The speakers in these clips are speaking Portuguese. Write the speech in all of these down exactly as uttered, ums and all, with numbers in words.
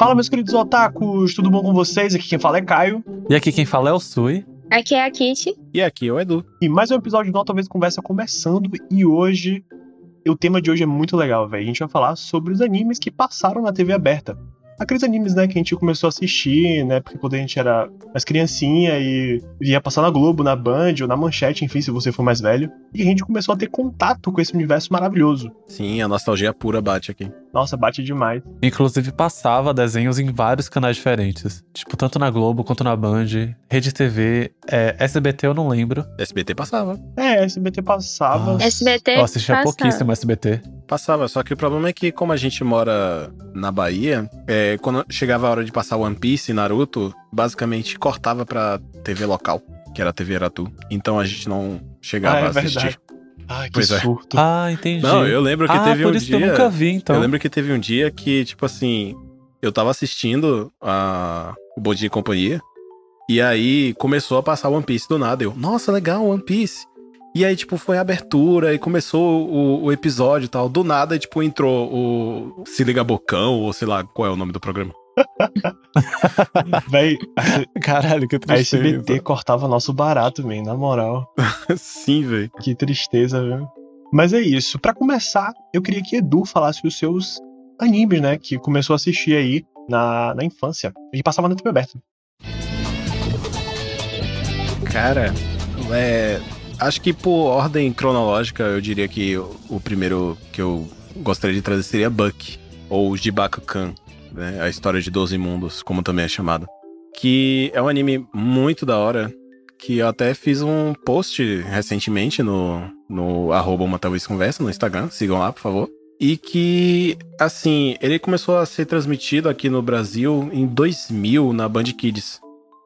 Fala, meus queridos otakus, tudo bom com vocês? Aqui quem fala é Caio. E aqui quem fala é o Sui. Aqui é a Kit. E aqui é o Edu. E mais um episódio de Nota Vez Conversa começando. E hoje, o tema de hoje é muito legal, velho. A gente vai falar sobre os animes que passaram na T V aberta. Aqueles animes, né, que a gente começou a assistir, né, porque quando a gente era mais criancinha e ia passar na Globo, na Band ou na Manchete, enfim, se você for mais velho. E a gente começou a ter contato com esse universo maravilhoso. Sim, a nostalgia pura bate aqui. Nossa, bate demais. Inclusive passava desenhos em vários canais diferentes. Tipo, tanto na Globo, quanto na Band, Rede T V, é, S B T eu não lembro. S B T passava. É, S B T passava. Nossa, S B T eu assistia passava. Pouquíssimo S B T. Passava, só que o problema é que como a gente mora na Bahia, é, quando chegava a hora de passar One Piece e Naruto, basicamente cortava pra T V local, que era a T V Aratu. Então a gente não chegava ah, é a assistir. Verdade. Ai, que pois é. Surto. Ah, entendi. Não, eu lembro que ah, teve um dia... Ah, por isso que eu nunca vi, então. Eu lembro que teve um dia que, tipo assim, eu tava assistindo a... o Bom Dia e Companhia, e aí começou a passar One Piece do nada. Eu, nossa, legal, One Piece. E aí, tipo, foi a abertura e começou o, o episódio e tal. Do nada, tipo, entrou o Se Liga Bocão, ou sei lá qual é o nome do programa. Véi, caralho, que tristeza. A S B T cortava nosso barato, man, na moral. Sim, velho. Que tristeza, velho. Mas é isso. Pra começar, eu queria que Edu falasse os seus animes, né? Que começou a assistir aí na, na infância. E passava na T V aberta. Cara, é... acho que por ordem cronológica, eu diria que o primeiro que eu gostaria de trazer seria Buck, ou Jibakukan, né? A história de Doze Mundos, como também é chamada. Que é um anime muito da hora, que eu até fiz um post recentemente no, no arroba uma talvez conversa no Instagram, sigam lá, por favor. E que, assim, ele começou a ser transmitido aqui no Brasil em dois mil, na Band Kids.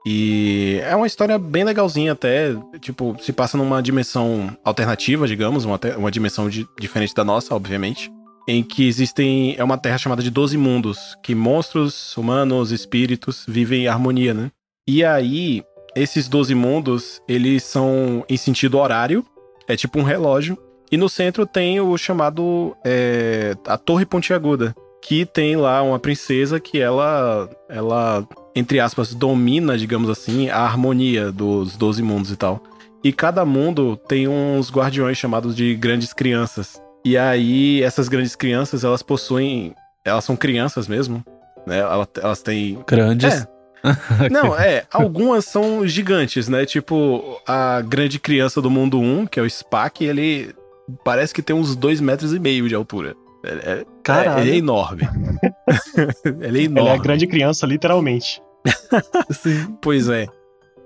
E é uma história bem legalzinha até, tipo, se passa numa dimensão alternativa, digamos, uma, uma dimensão de, diferente da nossa, obviamente, em que existem, é uma terra chamada de Doze Mundos, que monstros, humanos, espíritos vivem em harmonia, né? E aí, esses Doze Mundos, eles são em sentido horário, é tipo um relógio, e no centro tem o chamado, é, a Torre Pontiaguda, que tem lá uma princesa que ela, ela... entre aspas, domina, digamos assim, a harmonia dos Doze Mundos e tal. E cada mundo tem uns guardiões chamados de Grandes Crianças. E aí, essas Grandes Crianças, elas possuem... Elas são crianças mesmo, né? Elas têm... Grandes? É. Não, é. Algumas são gigantes, né? Tipo, a Grande Criança do Mundo um, que é o Spack, ele parece que tem uns dois metros e meio de altura. É, é, ele é enorme. Ele é enorme. Ele é a Grande Criança, literalmente. Sim. Pois é.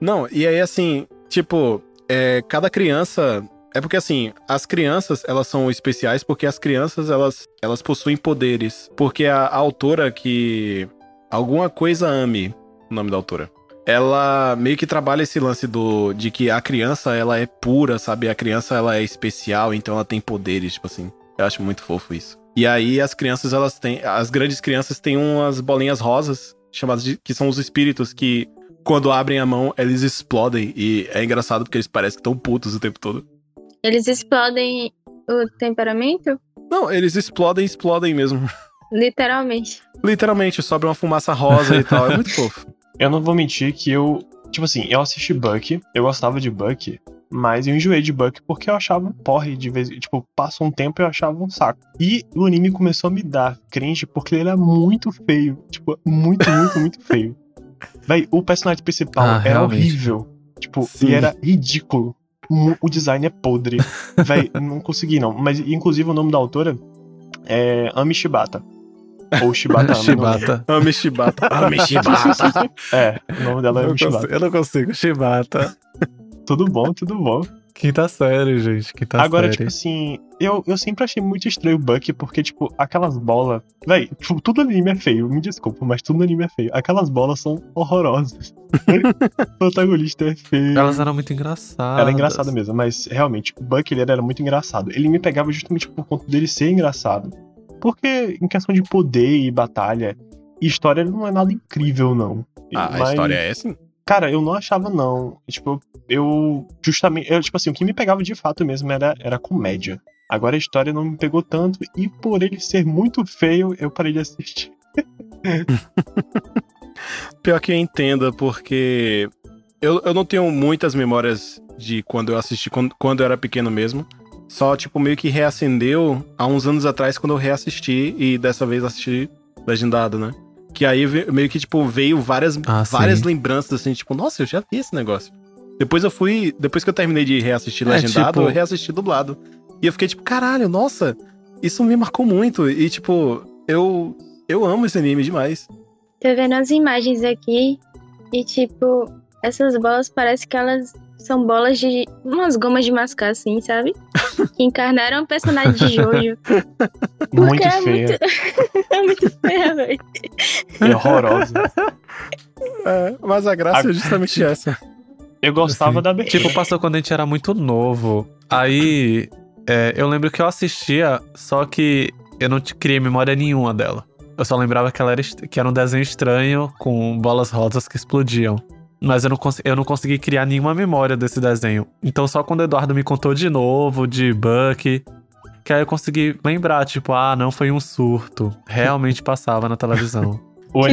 Não, e aí assim, tipo, é, cada criança... É porque assim, as crianças, elas são especiais porque as crianças, elas, elas possuem poderes. Porque a, a autora que... Alguma coisa Ame, o nome da autora. Ela meio que trabalha esse lance do, de que a criança, ela é pura, sabe? A criança, ela é especial, então ela tem poderes, tipo assim. Eu acho muito fofo isso. E aí as crianças, elas têm... As Grandes Crianças têm umas bolinhas rosas, chamadas de... Que são os espíritos que, quando abrem a mão, eles explodem. E é engraçado porque eles parecem que estão putos o tempo todo. Eles explodem o temperamento? Não, eles explodem, explodem mesmo. Literalmente. Literalmente, sobra uma fumaça rosa e tal. É muito fofo. Eu não vou mentir que eu... Tipo assim, eu assisti Buck, eu gostava de Buck... Mas eu enjoei de Buck porque eu achava um porre de vez... Tipo, passa um tempo e eu achava um saco. E o anime começou a me dar cringe porque ele era muito feio. Tipo, muito, muito, muito feio. Véi, o personagem principal ah, era realmente. horrível. Tipo, Sim. e era ridículo. O design é podre. Véi, não consegui não. Mas, inclusive, o nome da autora é Amy Shibata. Ou Shibata. Shibata. Amy Shibata. Amy Shibata. É, o nome dela é Amy Shibata. Eu não consigo. Shibata. Tudo bom, tudo bom. Quinta série, gente, quinta série. Agora, tipo assim, eu, eu sempre achei muito estranho o Buck, porque, tipo, aquelas bolas... Véi, tipo, tudo anime é feio, me desculpa, mas tudo anime é feio. Aquelas bolas são horrorosas. O protagonista é feio. Elas eram muito engraçadas. Era engraçada mesmo, mas, realmente, o Buck, ele era muito engraçado. Ele me pegava justamente por conta dele ser engraçado. Porque, em questão de poder e batalha, história não é nada incrível, não. Ah, mas... a história é assim? Cara, eu não achava, não. Tipo, eu... Justamente... Eu, tipo assim, o que me pegava de fato mesmo era, era comédia. Agora a história não me pegou tanto. E por ele ser muito feio, eu parei de assistir. Pior que eu entenda, porque eu, eu não tenho muitas memórias de quando eu assisti, quando, quando eu era pequeno mesmo. Só, tipo, meio que reacendeu há uns anos atrás, quando eu reassisti, e dessa vez assisti legendado, né? Que aí meio que, tipo, veio várias, ah, várias lembranças, assim, tipo, nossa, eu já vi esse negócio. Depois eu fui, depois que eu terminei de reassistir é, legendado, tipo... eu reassisti dublado. E eu fiquei, tipo, caralho, nossa, isso me marcou muito. E, tipo, eu, eu amo esse anime demais. Tô vendo as imagens aqui, e, tipo, essas bolas parece que elas... são bolas de... umas gomas de mascar, assim, sabe? Que encarnaram um personagem de Jojo. Muito é feia. Muito... é muito feia, velho. É horrorosa. É, mas a graça a... é justamente essa. Eu gostava assim, da abertura. Tipo, passou quando a gente era muito novo. Aí, é, eu lembro que eu assistia, só que eu não criei memória nenhuma dela. Eu só lembrava que, ela era, que era um desenho estranho, com bolas rosas que explodiam. Mas eu não, cons- eu não consegui criar nenhuma memória desse desenho. Então só quando o Eduardo me contou de novo, de Buck, que aí eu consegui lembrar, tipo, ah, não foi um surto. Realmente passava na televisão.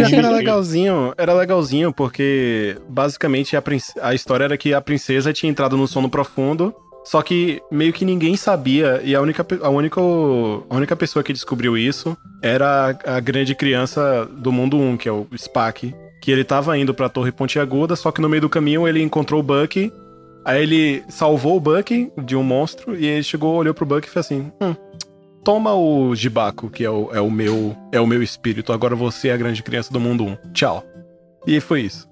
Era legalzinho, era legalzinho, porque basicamente a, princ- a história era que a princesa tinha entrado no sono profundo, só que meio que ninguém sabia, e a única, a única, a única pessoa que descobriu isso era a, a grande criança do mundo um, que é o Spack. Que ele tava indo pra Torre Pontiaguda, só que no meio do caminho ele encontrou o Buck, aí ele salvou o Buck de um monstro, e ele chegou, olhou pro Buck e fez assim, hum, toma o Jibaco, que é o, é, o meu, é o meu espírito, agora você é a grande criança do mundo um, tchau. E foi isso.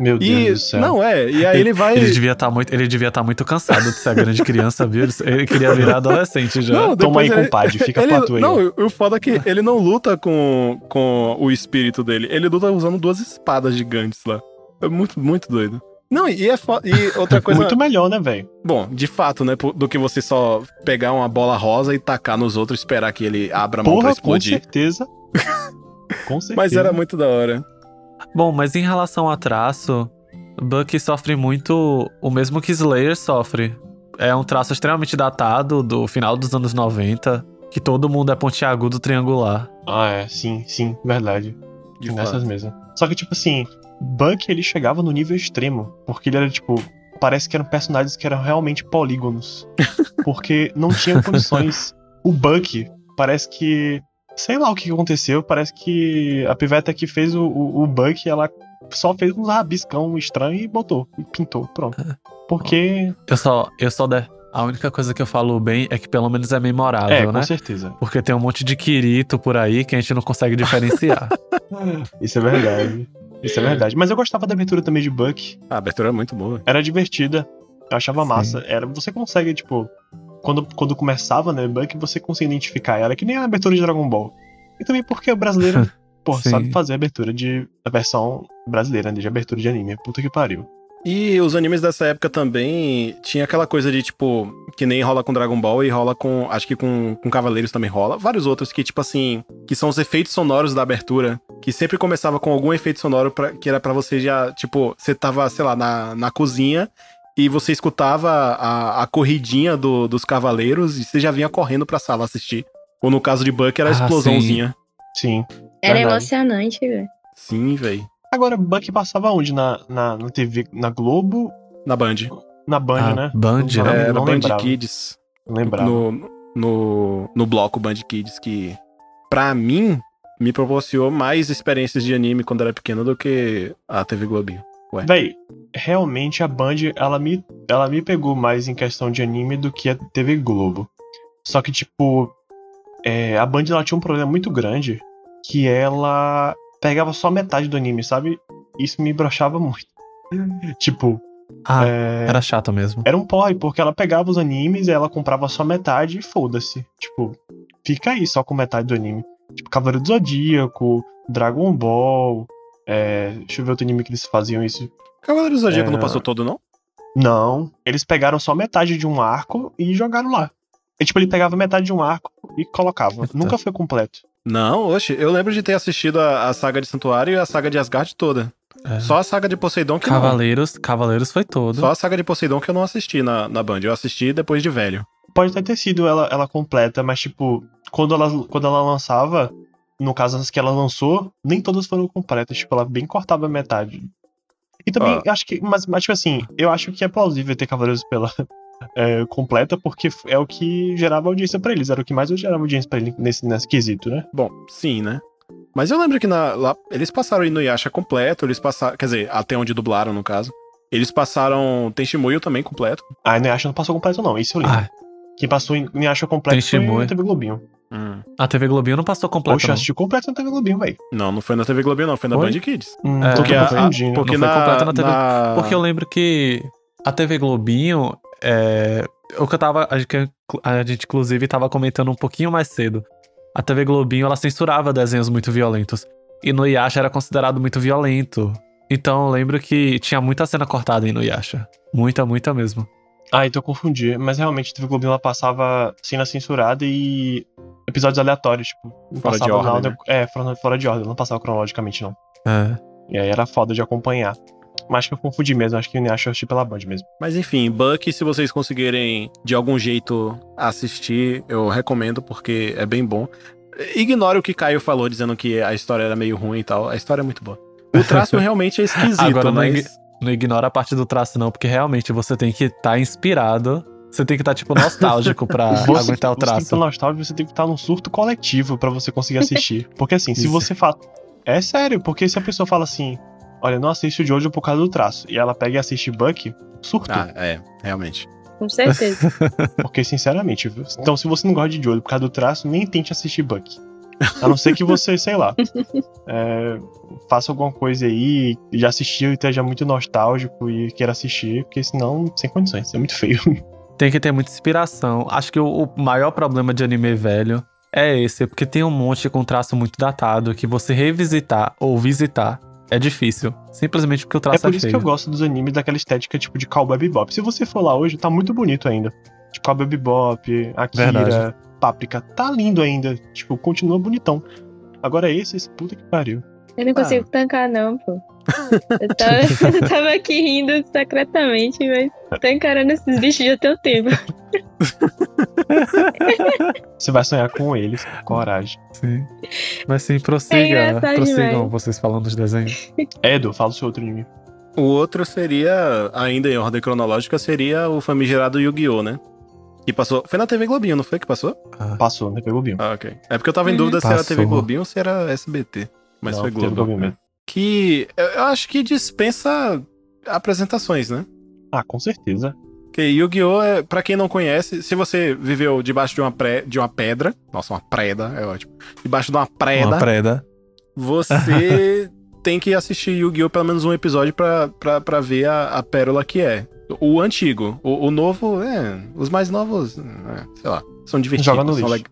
Meu Deus e, do céu. Não, é, e aí ele vai... Ele devia tá estar tá muito cansado de ser a grande criança, viu? Ele queria virar adolescente já. Não, toma aí, ele... compadre, fica ele... pra tu aí. Não, o foda é que ele não luta com, com o espírito dele, ele luta usando duas espadas gigantes lá. É muito, muito doido. Não, e é foda, e outra coisa... Muito melhor, né, velho? Bom, de fato, né, do que você só pegar uma bola rosa e tacar nos outros e esperar que ele abra a mão pra explodir. com certeza. Com certeza. Mas era muito da hora. Bom, mas em relação a traço, Buck sofre muito o mesmo que Slayer sofre. É um traço extremamente datado, do final dos anos noventa, que todo mundo é pontiagudo triangular. Ah, é, sim, sim, verdade. De Nessas mesmo. Só que, tipo assim, Buck, ele chegava no nível extremo, porque ele era, tipo, parece que eram personagens que eram realmente polígonos, porque não tinham condições. O Buck parece que... sei lá o que aconteceu, parece que a piveta que fez o, o, o Buck, ela só fez uns rabiscão estranho e botou, e pintou, pronto. Porque... Eu só, eu só der. A única coisa que eu falo bem é que pelo menos é memorável, é, né? É, com certeza. Porque tem um monte de Kirito por aí que a gente não consegue diferenciar. Isso é verdade. Isso é verdade. Mas eu gostava da abertura também de Buck. A abertura era muito boa. Era divertida. Eu achava Sim. massa. Era, você consegue, tipo... Quando, quando começava, né, Buck, você conseguia identificar ela, que nem a abertura de Dragon Ball. E também porque o brasileiro, porra, sabe fazer a abertura de... a versão brasileira, né, de abertura de anime. Puta que pariu. E os animes dessa época também tinha aquela coisa de, tipo, que nem rola com Dragon Ball e rola com... acho que com, com Cavaleiros também rola. Vários outros que, tipo assim, que são os efeitos sonoros da abertura, que sempre começava com algum efeito sonoro pra, que era pra você já, tipo, você tava, sei lá, na, na cozinha... E você escutava a, a corridinha do, dos cavaleiros e você já vinha correndo pra sala assistir. Ou no caso de Buck, era a ah, explosãozinha. Sim. sim era verdade. Emocionante, velho. Sim, velho. Agora, Buck passava onde? Na, na, na T V, na Globo? Na Band. Na Band, ah, né? Band, não, né? Não, é, não na lembrava. Band Kids. Não lembrava. No, no, no bloco Band Kids, que pra mim, me proporcionou mais experiências de anime quando era pequeno do que a T V Globinho. Ué. Véi, realmente a Band, ela me, ela me pegou mais em questão de anime do que a T V Globo. Só que, tipo, é, a Band, ela tinha um problema muito grande, que ela pegava só metade do anime, sabe? Isso me broxava muito. Tipo... Ah, é, era chato mesmo. Era um porre, porque ela pegava os animes, ela comprava só metade e foda-se. Tipo, fica aí só com metade do anime. Tipo, Cavaleiro do Zodíaco, Dragon Ball... É, deixa eu ver outro anime que eles faziam isso. Cavaleiros do Zodíaco é... não passou todo, não? Não, eles pegaram só metade de um arco e jogaram lá. E, tipo, ele pegava metade de um arco e colocava. Eita. Nunca foi completo. Não, oxe, eu lembro de ter assistido a, a saga de Santuário e a saga de Asgard toda. É. Só a saga de Poseidon que Cavaleiros, não. Cavaleiros foi todo. Só a saga de Poseidon que eu não assisti na, na Band. Eu assisti depois de velho. Pode até ter sido ela, ela completa, mas, tipo, quando ela, quando ela lançava... no caso, as que ela lançou, nem todas foram completas. Tipo, ela bem cortava a metade. E também, ah. acho que... Mas, mas, tipo assim, eu acho que é plausível ter Cavaleiros pela... É, completa, porque é o que gerava audiência pra eles, era o que mais gerava audiência pra eles nesse, nesse quesito, né? Bom, sim, né? Mas eu lembro que na, lá, eles passaram Inuyasha completo, eles passaram, quer dizer, até onde dublaram, no caso. Eles passaram Tenshinmuyo também completo. Ah, Inuyasha não passou completo não, isso eu lembro. Ah. Quem passou Inuyasha completo Tenshinmuyo foi a T V Globinho. Hum. A T V Globinho não passou completo. Poxa, eu assisti completo na T V Globinho, velho. Não, não foi na T V Globinho não, foi na Band Kids. Hum, é, porque a, entendi, né? Porque não foi completo na T V... Na... Porque eu lembro que a T V Globinho... É, o que eu tava, a gente, a gente inclusive tava comentando um pouquinho mais cedo. A T V Globinho, ela censurava desenhos muito violentos. E no Inuyasha era considerado muito violento. Então eu lembro que tinha muita cena cortada em Inuyasha. Muita, muita mesmo. Ah, então eu confundi. Mas realmente a T V Globinho, ela passava cena censurada e episódios aleatórios, tipo, não fora de ordem, nada, né? É, fora, fora de ordem, não passava cronologicamente não. É. E aí era foda de acompanhar. Mas acho que eu confundi mesmo, acho que eu nem acho que eu assisti pela Band mesmo. Mas enfim, Buck, se vocês conseguirem de algum jeito assistir, eu recomendo porque é bem bom. Ignore o que Caio falou, dizendo que a história era meio ruim e tal. A história é muito boa. O traço realmente é esquisito. Agora, mas... não, ig- não ignora a parte do traço não, porque realmente você tem que estar tá inspirado. Você tem que estar tá, tipo, nostálgico pra você, aguentar o traço. Você tem que estar tá nostálgico, você tem que estar tá num surto coletivo pra você conseguir assistir. Porque assim, se você fala... É sério, porque se a pessoa fala assim... Olha, não assiste o Jojo por causa do traço. E ela pega e assiste Buck, surto. Ah, é, realmente. Com certeza. Porque, sinceramente, viu? Então, se você não gosta de Jojo por causa do traço, nem tente assistir Buck. A não ser que você, sei lá, é, faça alguma coisa aí, já assistiu e esteja muito nostálgico e queira assistir, porque senão, sem condições, é muito feio. Tem que ter muita inspiração. Acho que o, o maior problema de anime velho é esse, porque tem um monte com traço muito datado que você revisitar ou visitar é difícil, simplesmente porque o traço é feio. É por isso que eu gosto dos animes daquela estética tipo de Cowboy Bebop. Se você for lá hoje, tá muito bonito ainda. Tipo, Cowboy Bebop, Akira, verdade. Páprica, tá lindo ainda. Tipo, continua bonitão. Agora esse, esse puta que pariu. Eu não ah. consigo tancar não, pô. Eu tava, eu tava aqui rindo secretamente, mas tô encarando esses bichos já tem um tempo. Você vai sonhar com eles, coragem. Sim. Mas sim, prossiga. É prossigam demais. Vocês falando dos desenhos. Edu, fala o seu outro anime. O outro seria, ainda em ordem cronológica, seria o famigerado Yu-Gi-Oh, né? Que passou. Foi na T V Globinho, não foi que passou? Ah. Passou, na T V Globinho. Ah, ok. É porque eu tava em dúvida uhum. se passou. Era T V Globinho ou se era S B T. Mas não, foi Globo. Mesmo. Que eu acho que dispensa apresentações, né? Ah, com certeza. Porque Yu-Gi-Oh! É, pra quem não conhece, se você viveu debaixo de uma, pré, de uma pedra... Nossa, uma preda, é ótimo. Debaixo de uma preda... Uma preda. Você tem que assistir Yu-Gi-Oh! Pelo menos um episódio pra, pra, pra ver a, a pérola que é. O antigo. O, o novo, é... Os mais novos, é, sei lá, são divertidos. Joga no lixo. Leg...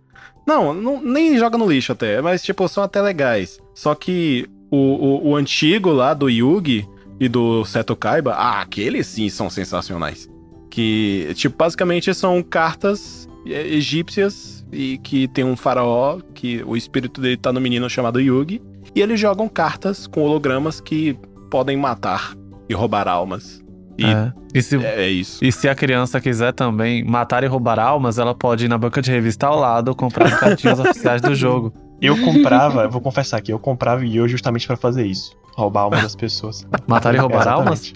Não, não, nem joga no lixo até. Mas, tipo, são até legais. Só que o, o, o antigo lá do Yugi e do Seto Kaiba... Ah, aqueles sim são sensacionais. Que, tipo, basicamente são cartas egípcias e que tem um faraó, que o espírito dele tá no menino chamado Yugi, e eles jogam cartas com hologramas que podem matar e roubar almas. E é, e se, é, é isso. E se a criança quiser também matar e roubar almas, ela pode ir na banca de revista ao lado comprar as cartinhas oficiais do jogo. Eu comprava, eu vou confessar aqui, eu comprava Yu-Gi-Oh justamente pra fazer isso. Roubar almas das pessoas. Matar e roubar é, almas?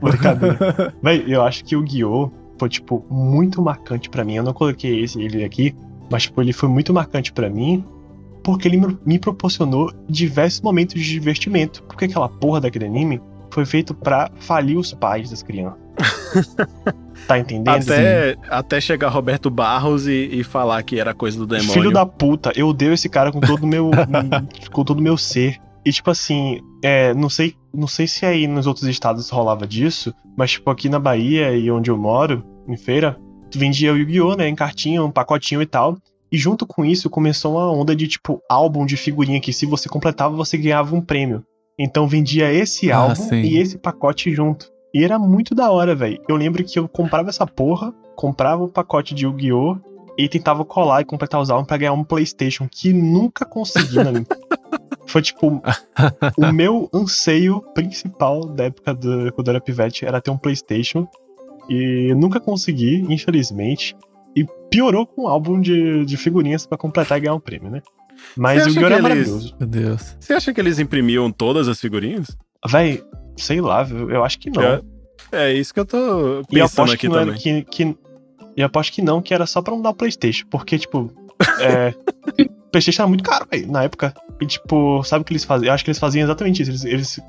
Brincadeira. Véi, eu acho que o Yu-Gi-Oh! Foi, tipo, muito marcante pra mim. Eu não coloquei esse, ele aqui, mas, tipo, ele foi muito marcante pra mim porque ele me proporcionou diversos momentos de divertimento. Porque aquela porra daquele anime foi feito pra falir os pais das crianças. Tá entendendo? Até, até chegar Roberto Barros e, e falar que era coisa do demônio. Filho da puta, eu odeio esse cara com todo o meu, com todo o meu ser. E, tipo assim, é, não sei, não sei se aí nos outros estados rolava disso, mas, tipo, aqui na Bahia e onde eu moro, em Feira, vendia o Yu-Gi-Oh, né, em cartinha, um pacotinho e tal. E junto com isso, começou uma onda de, tipo, álbum de figurinha que se você completava, você ganhava um prêmio. Então, vendia esse álbum ah, e esse pacote junto. E era muito da hora, velho. Eu lembro que eu comprava essa porra, comprava o pacote de Yu-Gi-Oh! E tentava colar e completar os álbuns pra ganhar um PlayStation, que nunca consegui na minha... Foi tipo, o meu anseio principal da época do, quando eu era pivete era ter um PlayStation. E nunca consegui, infelizmente. E piorou com um álbum de, de figurinhas pra completar e ganhar um prêmio, né? Mas o Yu-Gi-Oh era maravilhoso. Meu Deus. Você acha que eles imprimiam todas as figurinhas? Véi, sei lá, viu? Eu acho que não. É, é isso que eu tô pensando aqui também. Era, que, que, e eu aposto que não, que era só pra não dar o PlayStation. Porque, tipo, é, o PlayStation era muito caro, véi, na época. E, tipo, sabe o que eles faziam? Eu acho que eles faziam exatamente isso. Eles, eles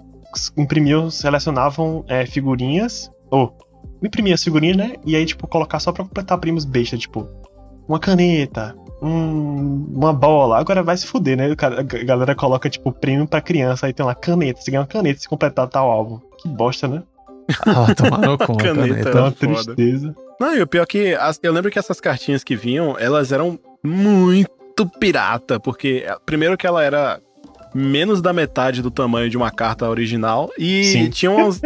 imprimiam, selecionavam é, figurinhas. Ou, imprimiam as figurinhas, né? E aí, tipo, colocar só pra completar primos besta. Tipo, uma caneta. Hum, uma bola, agora vai se fuder, né? A galera coloca, tipo, prêmio pra criança, aí tem lá caneta, você ganha uma caneta se completar tal álbum. Que bosta, né? Ah, tomaram conta, caneta, né? Então, é uma tristeza. Não, e o pior que, as, eu lembro que essas cartinhas que vinham, elas eram muito pirata, porque primeiro que ela era menos da metade do tamanho de uma carta original, e sim, tinha umas...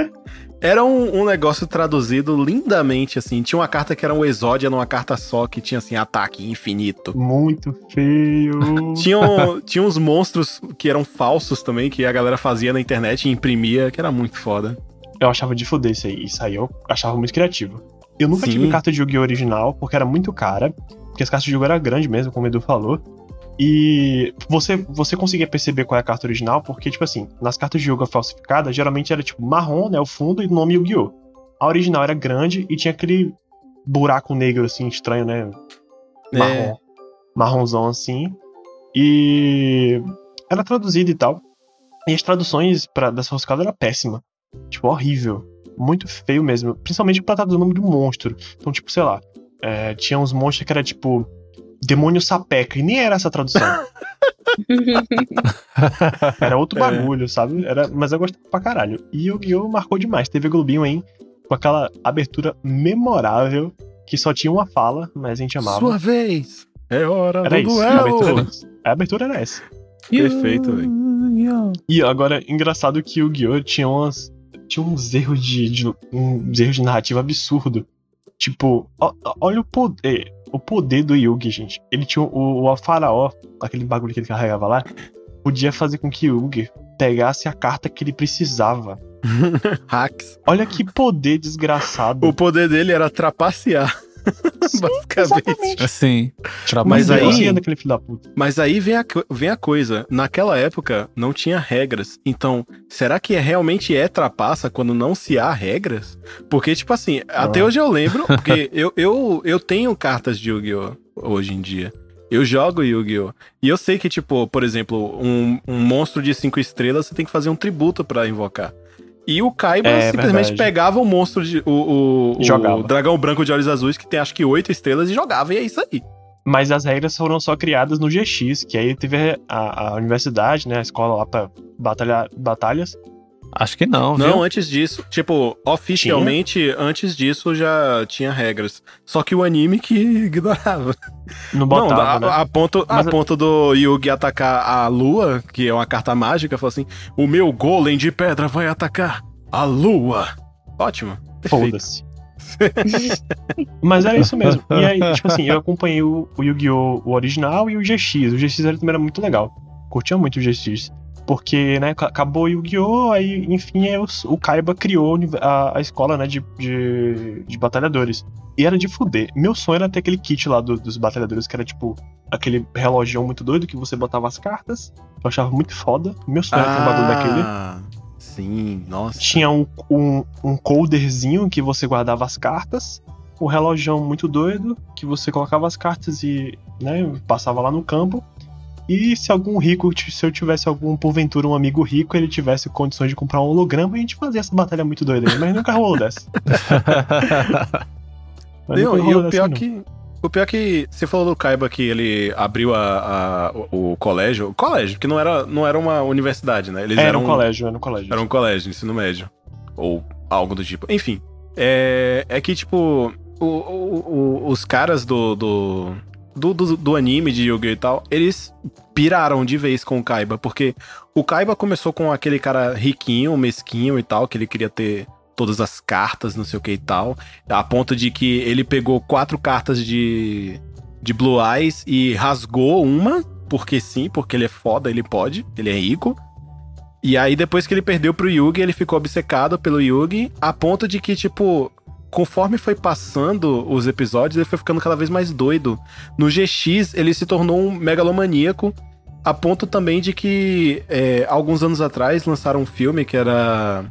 Era um, um negócio traduzido lindamente, assim. Tinha uma carta que era um exódio, era uma carta só, que tinha, assim, ataque infinito. Muito feio. tinha, um, tinha uns monstros que eram falsos também, que a galera fazia na internet e imprimia, que era muito foda. Eu achava de foder isso aí. Isso aí eu achava muito criativo. Eu nunca Sim. tive carta de Yu-Gi-Oh! Original, porque era muito cara. Porque as cartas de Yu-Gi-Oh! Eram grandes mesmo, como o Edu falou. E você, você conseguia perceber qual é a carta original, porque, tipo assim, nas cartas de Yu-Gi-Oh! Falsificadas, geralmente era, tipo, marrom, né, o fundo e o nome Yu-Gi-Oh! A original era grande e tinha aquele buraco negro, assim, estranho, né, marrom, é. marronzão, assim, e era traduzido e tal. E as traduções pra, dessa falsificada era péssima, tipo, horrível, muito feio mesmo, principalmente pra traduzir o nome do monstro. Então, tipo, sei lá, é, tinha uns monstros que era, tipo... Demônio Sapeca, e nem era essa a tradução. Era outro bagulho, é. sabe? Era, mas eu gostava pra caralho. E Yu-Gi-Oh! Marcou demais. T V Globinho, hein? Com aquela abertura memorável que só tinha uma fala, mas a gente amava. Sua vez! É hora era do isso. duelo! A abertura, a abertura era essa. Perfeito, velho. E agora, engraçado que Yu-Gi-Oh! tinha umas, tinha uns erros de, de, uns erros de narrativa absurdo. Tipo, ó, olha o poder... O poder do Yugi, gente. Ele tinha o, o faraó, aquele bagulho que ele carregava lá, podia fazer com que Yugi pegasse a carta que ele precisava. Hacks. Olha que poder desgraçado. O poder dele era trapacear. Sim, basicamente. Assim, mas, aí, mas aí vem a, vem a coisa. Naquela época não tinha regras. Então, será que realmente é trapaça quando não se há regras? Porque, tipo assim, ah. até hoje eu lembro. Porque eu, eu, eu tenho cartas de Yu-Gi-Oh! Hoje em dia. Eu jogo Yu-Gi-Oh! E eu sei que, tipo, por exemplo, um, um monstro de cinco estrelas você tem que fazer um tributo pra invocar. E o Kaiba é, simplesmente verdade. pegava o monstro, de, o, o, o dragão branco de olhos azuis, que tem acho que oito estrelas, e jogava, e é isso aí. Mas as regras foram só criadas no G X, que aí teve a, a universidade, né, a escola lá pra batalhar, batalhas. Acho que não, viu? Não, antes disso, tipo, oficialmente, tinha? antes disso já tinha regras. Só que o anime que ignorava. Não botava, não, a, né? a, ponto, a ponto do Yugi atacar a lua, que é uma carta mágica, falou assim, o meu golem de pedra vai atacar a lua. Ótimo. Foda-se. Mas era isso mesmo. E aí, tipo assim, eu acompanhei o, o Yu-Gi-Oh! O original e o G X. O G X era, também era muito legal. Curtia muito o G X. Porque, né, acabou Yu-Gi-Oh! Aí, enfim, aí o, o Kaiba criou a, a escola, né, de, de, de batalhadores. E era de fuder. Meu sonho era ter aquele kit lá do, dos batalhadores, que era, tipo, aquele relogião muito doido que você botava as cartas. Eu achava muito foda. Meu sonho ah, era ter um bagulho daquele. Ah, sim, nossa. Tinha um, um, um colderzinho que você guardava as cartas. Um relogião muito doido que você colocava as cartas e, né, passava lá no campo. E se algum rico, se eu tivesse algum, porventura, um amigo rico, ele tivesse condições de comprar um holograma, a gente fazia essa batalha muito doida aí, mas nunca rolou dessa. Mas não, e o pior dessa, que, não. O pior que você falou do Kaiba que ele abriu a, a, o, o colégio, o colégio, porque não era, não era uma universidade, né? Eles era eram um colégio, era um colégio. Era um colégio, ensino médio, ou algo do tipo. Enfim, é, é que, tipo, o, o, o, os caras do... do Do, do, do anime de Yu-Gi-Oh! E tal, eles piraram de vez com o Kaiba, porque o Kaiba começou com aquele cara riquinho, mesquinho e tal, que ele queria ter todas as cartas, não sei o que e tal, a ponto de que ele pegou quatro cartas de, de Blue Eyes e rasgou uma, porque sim, porque ele é foda, ele pode, ele é rico. E aí depois que ele perdeu pro Yugi, ele ficou obcecado pelo Yugi, a ponto de que, tipo... Conforme foi passando os episódios, ele foi ficando cada vez mais doido. No G X, ele se tornou um megalomaníaco A ponto também de que é, alguns anos atrás lançaram um filme que era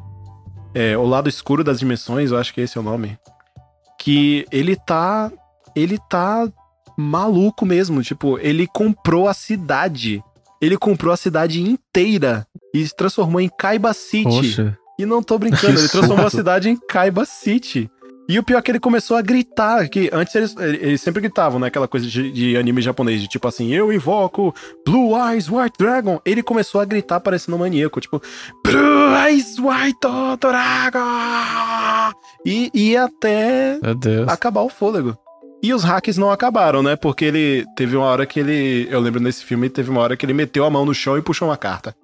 é, O Lado Escuro das Dimensões, eu acho que esse é o nome. Que ele tá... Ele tá maluco mesmo, tipo, ele comprou a cidade. Ele comprou a cidade inteira e se transformou em Kaiba City. Poxa. E não tô brincando, ele transformou a cidade em Kaiba City. E o pior é que ele começou a gritar, que antes eles, eles sempre gritavam, né? Aquela coisa de, de anime japonês, de tipo assim, eu invoco Blue Eyes White Dragon. Ele começou a gritar parecendo um maníaco, tipo, Blue Eyes White Dragon! E ia até acabar o fôlego. E os hacks não acabaram, né? Porque ele teve uma hora que ele... Eu lembro nesse filme, teve uma hora que ele meteu a mão no chão e puxou uma carta.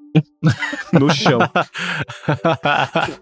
No chão.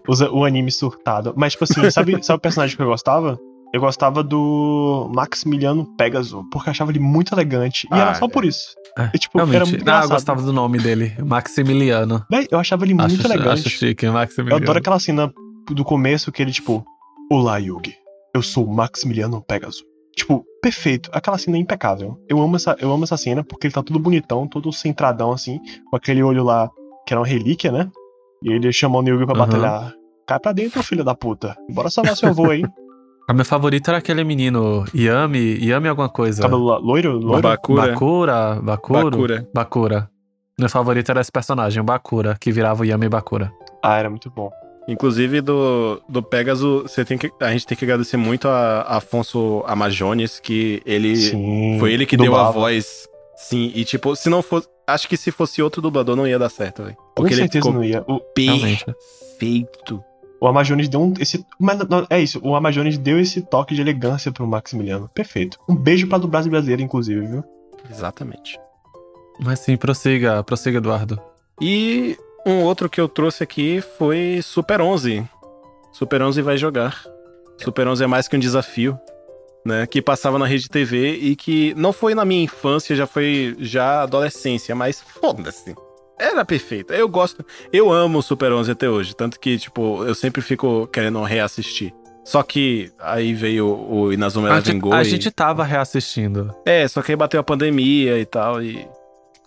Usa o anime surtado. Mas, tipo assim, sabe, sabe o personagem que eu gostava? Eu gostava do Maximiliano Pegasus, porque eu achava ele muito elegante. E ah, era só por isso. É, eu, tipo, era muito engraçado. Ah, eu gostava do nome dele, Maximiliano. Véi, eu achava ele muito acho, elegante. Acho chique, Maximiliano. Eu adoro aquela cena do começo que ele, tipo... Olá, Yugi. Eu sou Maximiliano Pegasus. Tipo, perfeito. Aquela cena é impecável. Eu amo, essa, eu amo essa cena porque ele tá todo bonitão, todo centradão, assim, com aquele olho lá, que era uma relíquia, né? E ele chamou o Newgirl pra uhum. batalhar. Cai pra dentro, filho da puta. Bora salvar seu avô aí. A minha favorita era aquele menino, Yami, Yami alguma coisa. Cabelo loiro? loiro? Bakura. Bakura. Bakura. Bakura. Bakura. Meu favorito era esse personagem, o Bakura, que virava o Yami Bakura. Ah, era muito bom. Inclusive do, do Pegasus, você tem que, a gente tem que agradecer muito a, a Afonso Amajones, que ele sim, foi ele que dublava. Deu a voz. Sim, e tipo, se não fosse. Acho que se fosse outro dublador não ia dar certo, velho. Com certeza ele ficou não ia. O, perfeito. O Amajones deu um. Esse, mas não, é isso, o Amajones deu esse toque de elegância pro Maximiliano. Perfeito. Um beijo pra dublagem brasileira, inclusive, viu? Exatamente. Mas sim, prossiga, prossiga, Eduardo. E. Um outro que eu trouxe aqui foi Super onze. Super onze vai jogar. Super onze é mais que um desafio, né? Que passava na Rede T V e que não foi na minha infância, já foi já adolescência, mas foda-se. Era perfeito. Eu gosto, eu amo Super onze até hoje, tanto que tipo, eu sempre fico querendo reassistir. Só que aí veio o Inazuma Eleven Go. A e... gente tava reassistindo. É, só que aí bateu a pandemia e tal e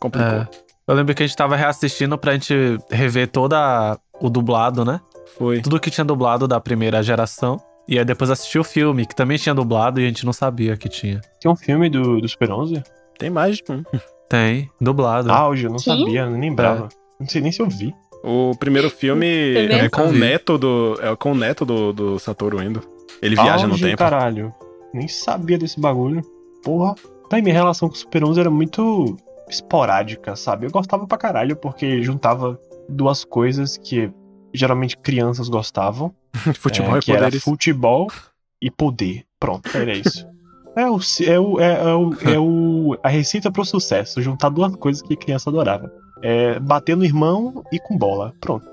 complicou. É. Eu lembro que a gente tava reassistindo pra gente rever toda o dublado, né? Foi. Tudo que tinha dublado da primeira geração. E aí depois assistiu o filme, que também tinha dublado e a gente não sabia que tinha. Tem um filme do, do Super onze? Tem mais de um. Tem, dublado. Ah, hoje eu não Sim. sabia, nem lembrava. É. Não sei nem se eu vi. O primeiro filme primeiro é, com o neto do, é com o neto do, do Satoru Endo. Ele viaja ah, no tempo. Caralho, nem sabia desse bagulho. Porra. Aí minha relação com o Super onze era muito... esporádica, sabe? Eu gostava pra caralho porque juntava duas coisas que geralmente crianças gostavam. Futebol é, e que poderes. Era futebol e poder. Pronto, era isso. é, o, é, o, é, o, é o a receita pro sucesso, juntar duas coisas que criança adorava. É, bater no irmão e com bola. Pronto.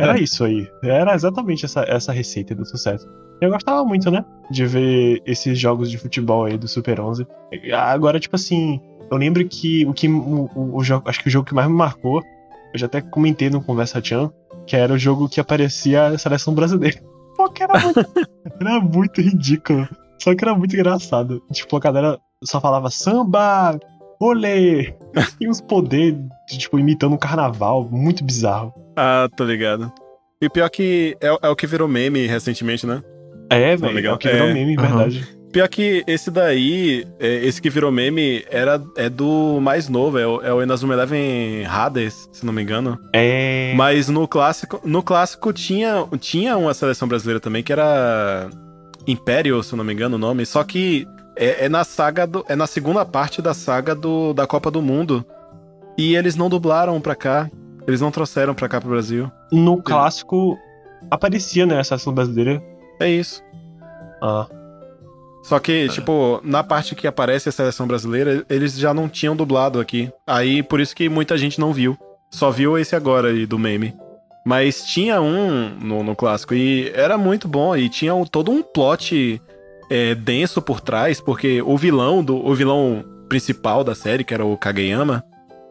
Era isso aí. Era exatamente essa, essa receita do sucesso. Eu gostava muito, né? De ver esses jogos de futebol aí do Super onze. Agora, tipo assim, eu lembro que o que o, o, o jogo, acho que o jogo que mais me marcou, eu já até comentei no Conversa Tchan, que era o jogo que aparecia a seleção brasileira. Pô, que era muito, era muito ridículo. Só que era muito engraçado. Tipo, a galera só falava samba, olê! E uns poderes, tipo, imitando um carnaval, muito bizarro. Ah, tô ligado. E pior que é, é o que virou meme recentemente, né? É, velho, é o que virou é, meme, uhum. verdade. Pior que esse daí, é, esse que virou meme, era, é do mais novo, é o, é o Inazuma Eleven Hades, se não me engano. É... Mas no clássico, no clássico tinha, tinha uma seleção brasileira também, que era Império, se não me engano o nome, só que é, é, na, saga do, é na segunda parte da saga do, da Copa do Mundo, e eles não dublaram pra cá, eles não trouxeram pra cá pro Brasil. No clássico, é. aparecia, né, a seleção brasileira. É isso. Ah. Só que, ah. tipo, na parte que aparece a seleção brasileira, eles já não tinham dublado aqui. Aí, por isso que muita gente não viu. Só viu esse agora aí, do meme. Mas tinha um no, no clássico, e era muito bom. E tinha um, todo um plot é, denso por trás, porque o vilão, do, o vilão principal da série, que era o Kageyama,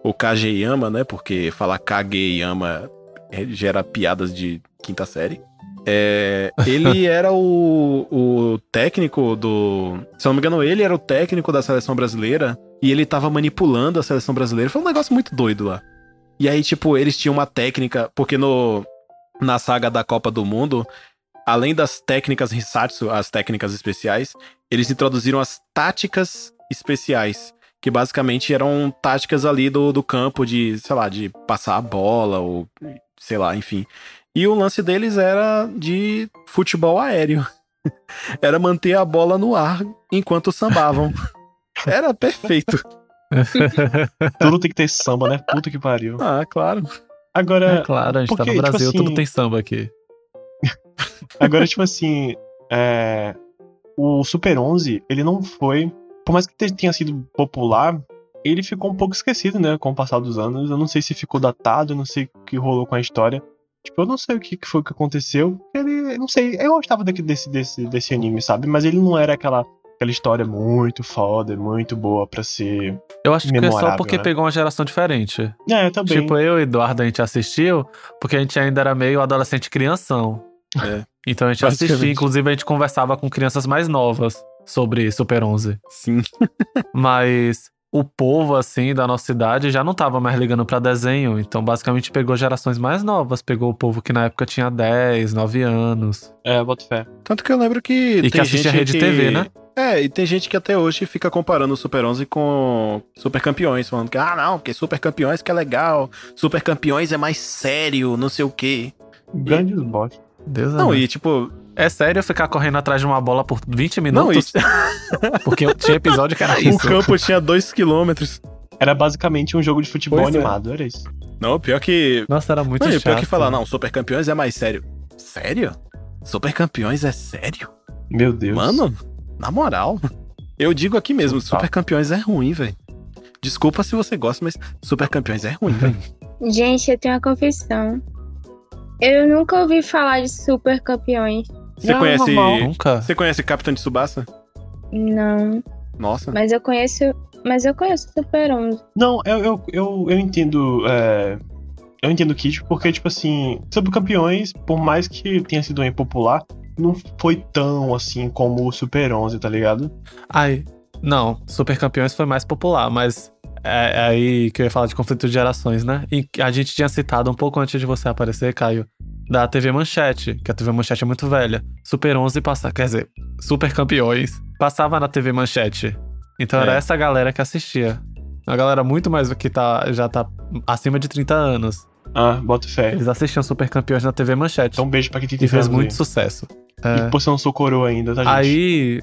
o Kageyama, né, porque falar Kageyama gera piadas de quinta série. É, ele era o, o técnico do... Se eu não me engano, ele era o técnico da seleção brasileira E ele tava manipulando a seleção brasileira. Foi um negócio muito doido lá. E aí, tipo, eles tinham uma técnica... Porque no, na saga da Copa do Mundo... Além das técnicas Hisatsu, as técnicas especiais, eles introduziram as táticas especiais, que basicamente eram táticas ali do, do campo de, sei lá, de passar a bola ou sei lá, enfim. E o lance deles era de futebol aéreo. Era manter a bola no ar enquanto sambavam. Era perfeito. Tudo tem que ter samba, né? Puta que pariu. Ah, claro. Agora, é claro, a gente porque, tá no Brasil, tipo assim... tudo tem samba aqui. Agora, tipo assim, é, o Super onze, ele não foi, por mais que tenha sido popular, ele ficou um pouco esquecido, né, com o passar dos anos. Eu não sei se ficou datado, eu não sei o que rolou com a história. Tipo, eu não sei o que foi que aconteceu. Ele, não sei, eu gostava desse, desse, desse anime, sabe? Mas ele não era aquela, aquela história muito foda, muito boa pra ser eu acho que é só porque né? Pegou uma geração diferente. É, eu também. Tipo, eu e Eduardo, a gente assistiu, porque a gente ainda era meio adolescente crianção. É. Então a gente assistia, inclusive a gente conversava com crianças mais novas sobre Super onze. Sim. Mas o povo, assim, da nossa idade já não tava mais ligando pra desenho. Então basicamente pegou gerações mais novas. Pegou o povo que na época tinha dez, nove anos. É, boto fé. Tanto que eu lembro que... E tem que assiste a Rede que... T V, né? É, e tem gente que até hoje fica comparando o Super onze com Super Campeões, falando que, ah não, porque Super Campeões que é legal, Super Campeões é mais sério, não sei o quê. Grandes e... bosta. Deus não, amor. E tipo... É sério eu ficar correndo atrás de uma bola por vinte minutos? Não, e... Porque tinha episódio que era isso. O campo tinha dois quilômetros. Era basicamente um jogo de futebol pois animado, é. Era isso. Não, pior que... Nossa, era muito não, chato. Pior que falar, não, Super Campeões é mais sério. Sério? Super Campeões é sério? Meu Deus. Mano, na moral, eu digo aqui mesmo, total. Super Campeões é ruim, velho. Desculpa se você gosta, mas Super Campeões é ruim, velho. Gente, eu tenho uma confissão. Eu nunca ouvi falar de Super Campeões. Você não, conhece... Nunca. Você conhece Capitão Tsubasa? Não. Nossa. Mas eu conheço... Mas eu conheço Super onze. Não, eu, eu, eu, eu entendo... É, eu entendo o Kit, porque, tipo assim... Super Campeões, por mais que tenha sido impopular, não foi tão, assim, como o Super onze, tá ligado? Ai, não. Super Campeões foi mais popular, mas... É aí que eu ia falar de conflito de gerações, né? E a gente tinha citado um pouco antes de você aparecer, Caio, da T V Manchete, que a T V Manchete é muito velha. Super onze passava, quer dizer, Super Campeões passava na T V Manchete. Então é. Era essa galera que assistia. Uma galera muito mais que tá, já tá acima de trinta anos. Ah, bota fé. Eles assistiam Super Campeões na T V Manchete. Então um beijo pra quem tem que E fez muito aí. Sucesso. É. E você não sou coroa ainda, tá, gente? Aí...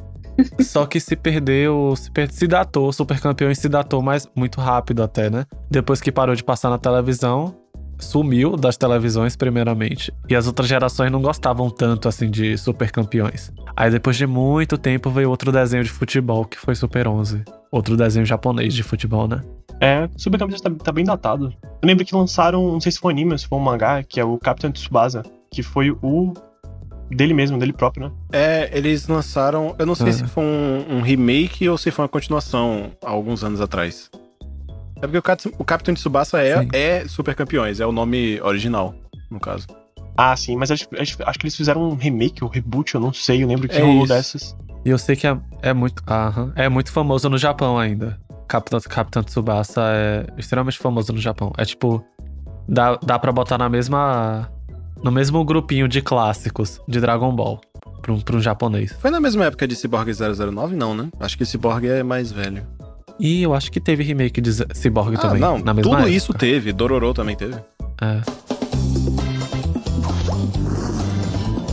Só que se perdeu, se, per... se datou, Super Campeões se datou, mas muito rápido até, né? Depois que parou de passar na televisão, sumiu das televisões primeiramente. E as outras gerações não gostavam tanto, assim, de Super Campeões. Aí depois de muito tempo veio outro desenho de futebol, que foi Super onze. Outro desenho japonês de futebol, né? É, Super Campeões tá, tá bem datado. Eu lembro que lançaram, não sei se foi um anime ou se foi um mangá, que é o Capitão Tsubasa, que foi o... Dele mesmo, dele próprio, né? É, eles lançaram... Eu não sei ah. se foi um, um remake ou se foi uma continuação há alguns anos atrás. É porque o, Cat, o Capitão Tsubasa é, é Super Campeões, é o nome original, no caso. Ah, sim, mas acho, acho, acho que eles fizeram um remake ou reboot, eu não sei, eu lembro que é rolou isso. Dessas. E eu sei que é, é muito... Aham, é muito famoso no Japão ainda. Capitão, Capitão Tsubasa é extremamente famoso no Japão. É tipo... Dá, dá pra botar na mesma... No mesmo grupinho de clássicos de Dragon Ball, pra um, pra um japonês. Foi na mesma época de Cyborg zero zero nove? Não, né? Acho que Cyborg é mais velho. E eu acho que teve remake de Cyborg ah, também. Não, na mesma tudo época. Isso teve. Dororo também teve. É.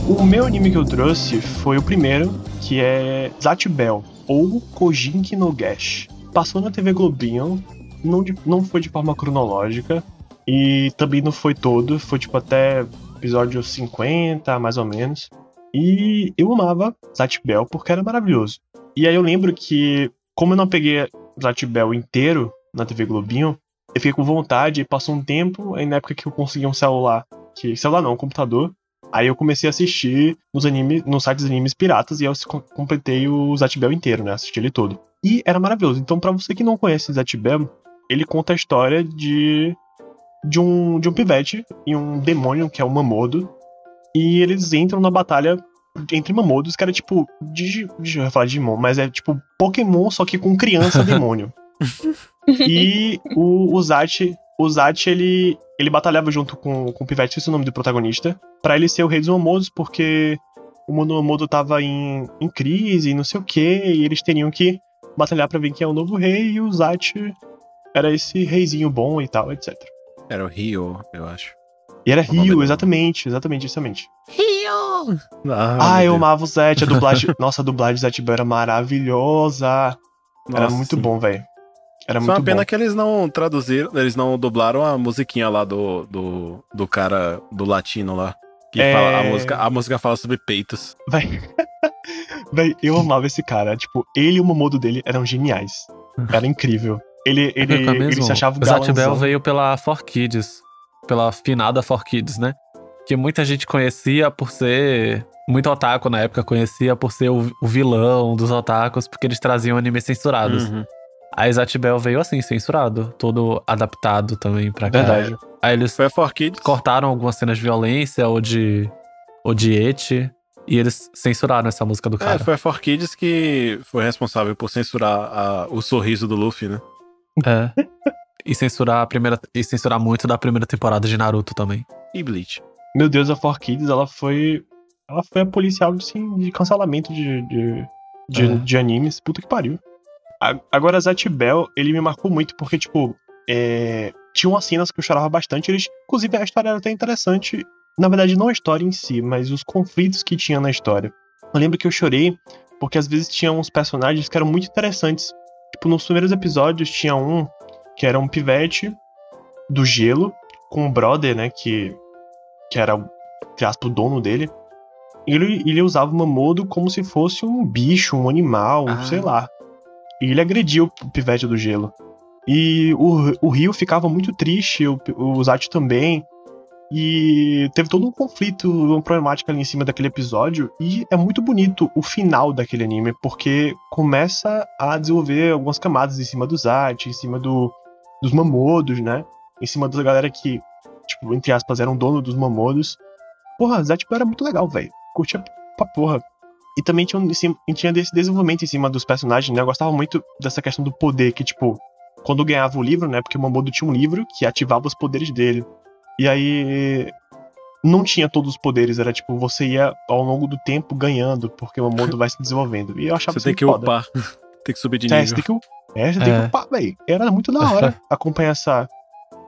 O meu anime que eu trouxe foi o primeiro, que é Zatch Bell, ou Kojinki no Gesh. Passou na T V Globinho, não, de, não foi de forma cronológica, e também não foi todo, foi tipo até... Episódio cinquenta, mais ou menos. E eu amava Zatch Bell porque era maravilhoso. E aí eu lembro que, como eu não peguei Zatch Bell inteiro na T V Globinho, eu fiquei com vontade e passou um tempo. Aí na época que eu consegui um celular, que celular não, um computador, aí eu comecei a assistir nos, anime, nos sites de animes piratas e eu completei o Zatch Bell inteiro, né? Assisti ele todo. E era maravilhoso. Então, pra você que não conhece Zatch Bell, ele conta a história de... De um, de um pivete e um demônio, que é o Mamodo. E eles entram na batalha entre Mamodos, que era tipo... Digimon, mas é tipo Pokémon, só que com criança demônio. E o, o Zatch, o Zatch ele, ele batalhava junto com, com o Pivete, esse é o nome do protagonista, pra ele ser o rei dos Mamodos, porque o Mamodo tava em, em crise, não sei o que, e eles teriam que batalhar pra ver quem é o novo rei, e o Zatch era esse reizinho bom e tal, etcétera. Era o Rio, eu acho. E era Rio, exatamente, exatamente, exatamente. Rio! Ah, ah eu amava o Zatch, a dublagem... Nossa, a dublagem do Zatch Bell era maravilhosa. Nossa. Era muito bom, velho. Era Só muito bom. Só uma pena que eles não traduziram, eles não dublaram a musiquinha lá do, do, do cara, do latino lá. Que é... fala, a, música, a música fala sobre peitos. Véi, véi, eu amava esse cara. Tipo, ele e o Mamodo dele eram geniais. Era incrível. Ele, ele, é ele se achava o Zatch Bell veio pela four Kids. Pela finada four Kids, né? Que muita gente conhecia por ser... Muito otaku na época conhecia por ser o, o vilão dos otakus, porque eles traziam animes censurados. Uhum. Aí Zatch Bell veio assim, censurado. Todo adaptado também pra cá. Verdade. Aí eles Foi a four Kids. Cortaram algumas cenas de violência ou de, ou de ete. E eles censuraram essa música do cara. É, foi a four Kids que foi responsável por censurar a, o sorriso do Luffy, né? É. E censurar a primeira, e censurar muito da primeira temporada de Naruto também. E Bleach. Meu Deus, a four Kids, ela foi... Ela foi a policial, assim, de cancelamento de, de, de, é. de animes. Puta que pariu. A, agora, Zatch Bell, ele me marcou muito porque, tipo... É, tinha umas cenas que eu chorava bastante. Eles, inclusive, a história era até interessante. Na verdade, não a história em si, mas os conflitos que tinha na história. Eu lembro que eu chorei porque, às vezes, tinha uns personagens que eram muito interessantes. Tipo, nos primeiros episódios, tinha um... que era um pivete do gelo, com um brother, né, que, que era, entre aspas, o dono dele. Ele, ele usava o Mamodo como se fosse um bicho, um animal, ah. sei lá. E ele agredia o pivete do gelo. E o, o Rio ficava muito triste, o, o Zatch também. E teve todo um conflito, uma problemática ali em cima daquele episódio. E é muito bonito o final daquele anime, porque começa a desenvolver algumas camadas em cima do Zatch, em cima do... dos Mamodos, né? Em cima da galera que, tipo, entre aspas, eram dono dos Mamodos. Porra, Zatch Bell era muito legal, velho. Curtia pra porra. E também tinha, tinha esse desenvolvimento em cima dos personagens, né? Eu gostava muito dessa questão do poder, que, tipo, quando ganhava o livro, né? Porque o Mamodo tinha um livro que ativava os poderes dele. E aí... Não tinha todos os poderes, era tipo, você ia ao longo do tempo ganhando, porque o Mamodo vai se desenvolvendo. E eu achava isso muito foda. Você tem que upar. Tem que subir de nível. É, você tem que upar. É, você é. tem que upar, velho. Era muito da hora acompanhar essa,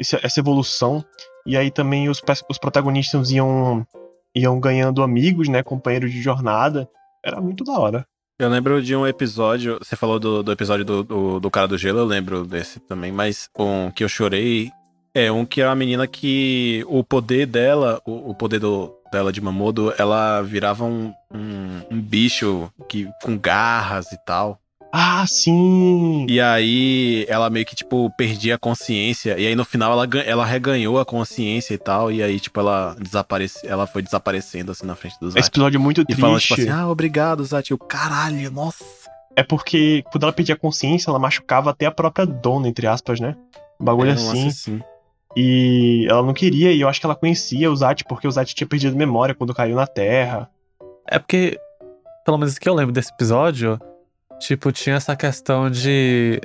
essa evolução. E aí também os, os protagonistas iam, iam ganhando amigos, né? Companheiros de jornada. Era muito da hora. Eu lembro de um episódio... Você falou do, do episódio do, do, do cara do gelo, eu lembro desse também. Mas um que eu chorei... É um que é uma menina que o poder dela, o, o poder do, dela de Mamodo, ela virava um, um, um bicho que, com garras e tal. Ah, sim! E aí ela meio que, tipo, perdia a consciência. E aí no final ela, ela reganhou a consciência e tal. E aí, tipo, ela, desaparece, ela foi desaparecendo, assim, na frente dos Zatch. Esse episódio é muito triste. E falando, tipo assim, ah, obrigado, Zatch. Eu, caralho, nossa! É porque quando ela perdia a consciência, ela machucava até a própria dona, entre aspas, né? Um bagulho é, assim. assim. E ela não queria, e eu acho que ela conhecia o Zatch, porque o Zatch tinha perdido memória quando caiu na Terra. É porque, pelo menos que eu lembro desse episódio, tipo, tinha essa questão de...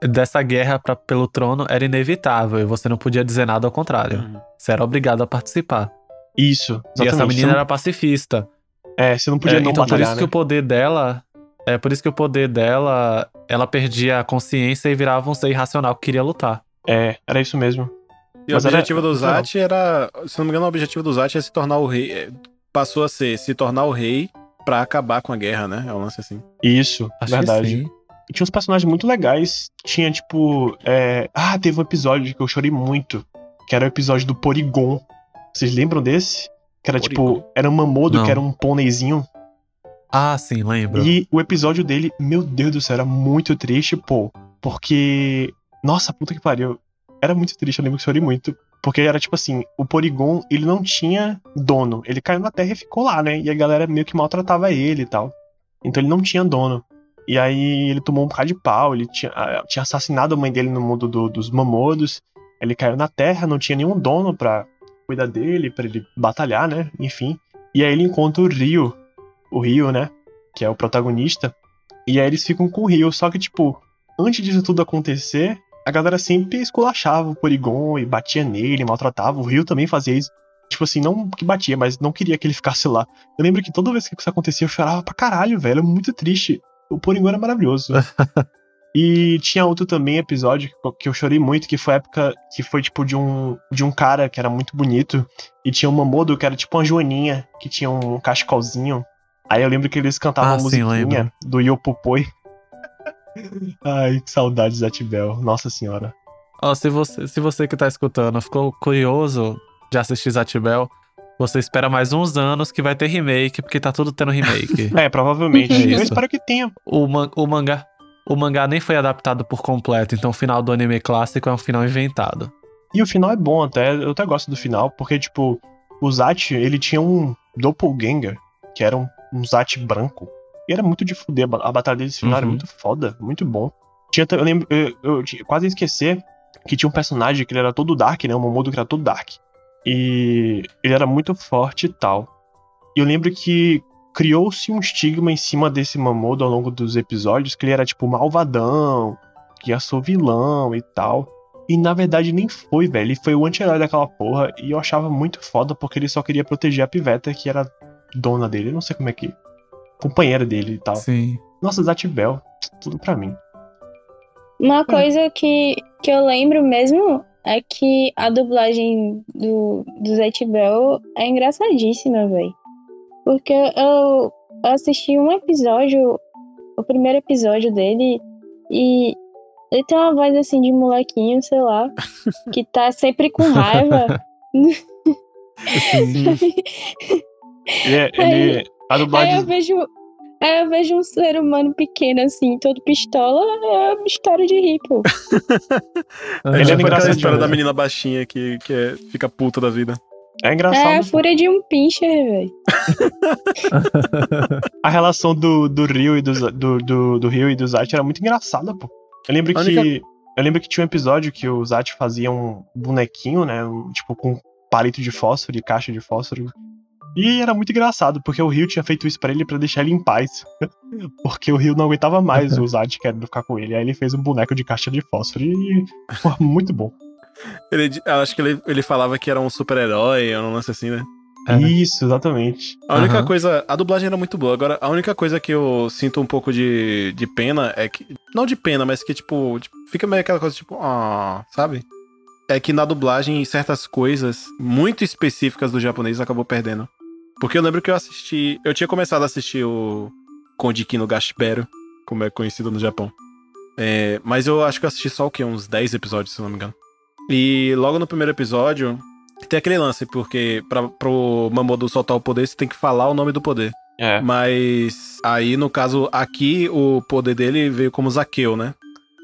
Dessa guerra pra, pelo trono era inevitável, e você não podia dizer nada ao contrário. Uhum. Você era obrigado a participar. Isso, exatamente. E essa menina não... era pacifista. É, você não podia é, não então, batalhar, por isso né? que o poder dela... É por isso que o poder dela... Ela perdia a consciência e virava um ser irracional que queria lutar. É, era isso mesmo. E Mas o objetivo era... do Zatch era... Se não me engano, o objetivo do Zatch é se tornar o rei... Passou a ser se tornar o rei pra acabar com a guerra, né? É um lance assim. Isso, Acho verdade. E tinha uns personagens muito legais. Tinha, tipo... É... Ah, teve um episódio que eu chorei muito. Que era o episódio do Porygon. Vocês lembram desse? Que era, Porygon. tipo... Era um Mamodo, não. que era um pôneizinho. Ah, sim, lembro. E o episódio dele... Meu Deus do céu, era muito triste, pô. Porque... Nossa, puta que pariu. Era muito triste, eu lembro que chorei muito. Porque era tipo assim, o Porygon, ele não tinha dono. Ele caiu na terra e ficou lá, né? E a galera meio que maltratava ele e tal. Então ele não tinha dono. E aí ele tomou um bocado de pau. Ele tinha, tinha assassinado a mãe dele no mundo do, dos Mamodos. Ele caiu na terra, não tinha nenhum dono pra cuidar dele, pra ele batalhar, né? Enfim. E aí ele encontra o Rio. O Rio, né? Que é o protagonista. E aí eles ficam com o Rio. Só que tipo, antes disso tudo acontecer, a galera sempre esculachava o Porygon e batia nele, maltratava. O Rio também fazia isso. Tipo assim, não que batia, mas não queria que ele ficasse lá. Eu lembro que toda vez que isso acontecia, eu chorava pra caralho, velho. É muito triste. O Porygon era maravilhoso. E tinha outro também episódio que eu chorei muito, que foi a época que foi tipo de um, de um cara que era muito bonito. E tinha um Mamodo que era tipo uma joaninha, que tinha um cachecolzinho. Aí eu lembro que eles cantavam ah, uma sim, musiquinha lembro. do Yopopoi. Ai, que saudade de Zatch Bell, nossa senhora. Oh, se, você, se você que tá escutando ficou curioso de assistir Zatch Bell, você espera mais uns anos que vai ter remake, porque tá tudo tendo remake. É, provavelmente. É, eu espero que tenha. O, man, o mangá... O mangá nem foi adaptado por completo, então o final do anime clássico é um final inventado. E o final é bom até, eu até gosto do final, porque tipo, o Zatch, ele tinha um doppelganger, que era um, um Zatch branco. E era muito de fuder, a batalha desse final uhum. era muito foda, muito bom. Tinha, eu lembro, eu, eu, eu quase esqueci que tinha um personagem que ele era todo dark, né, o Momodo que era todo dark. E ele era muito forte e tal. E eu lembro que criou-se um estigma em cima desse Mamodo ao longo dos episódios, que ele era tipo malvadão, que ia ser vilão e tal. E na verdade nem foi, velho. Ele foi o anti-herói daquela porra. E eu achava muito foda, porque ele só queria proteger a Piveta, que era dona dele. Eu não sei como é que... companheira dele e tal. Sim. Nossa, Zatch Bell, tudo pra mim. Uma é. coisa que, que eu lembro mesmo é que a dublagem do, do Zatch Bell é engraçadíssima, velho. Porque eu assisti um episódio, o primeiro episódio dele, e ele tem uma voz assim de molequinho, sei lá, que tá sempre com raiva. ele, ele, a dublagem... aí, eu vejo, aí eu vejo um ser humano pequeno assim, todo pistola, é uma história de rico. Ele é engraçado, a história da menina baixinha que, que é, fica puta da vida. É engraçado. É a fúria de um pincher, velho. A relação do, do Rio e do, do, do, do Rio e do Zatch era muito engraçada, pô. Eu lembro, que, única... eu lembro que tinha um episódio que o Zatch fazia um bonequinho, né? Um, tipo, com palito de fósforo e caixa de fósforo. E era muito engraçado, porque o Rio tinha feito isso pra ele pra deixar ele em paz. Porque o Rio não aguentava mais o Zatch querendo ficar com ele. Aí ele fez um boneco de caixa de fósforo e... Pô, muito bom. Ele, eu acho que ele, ele falava que era um super-herói, ou um lance assim, né? Isso, exatamente. A única uhum. coisa... A dublagem era muito boa. Agora, a única coisa que eu sinto um pouco de, de pena é que... Não de pena, mas que, tipo... Fica meio aquela coisa, tipo... Ah, sabe? É que na dublagem, certas coisas muito específicas do japonês acabou perdendo. Porque eu lembro que eu assisti... Eu tinha começado a assistir o... Kondiki no Gashbero, como é conhecido no Japão. É, mas eu acho que eu assisti só o quê? Uns dez episódios, se não me engano. E logo no primeiro episódio, tem aquele lance, porque pra, pro Mamodo soltar o poder, você tem que falar o nome do poder. É. Mas aí, no caso, aqui, o poder dele veio como Zaqueu, né?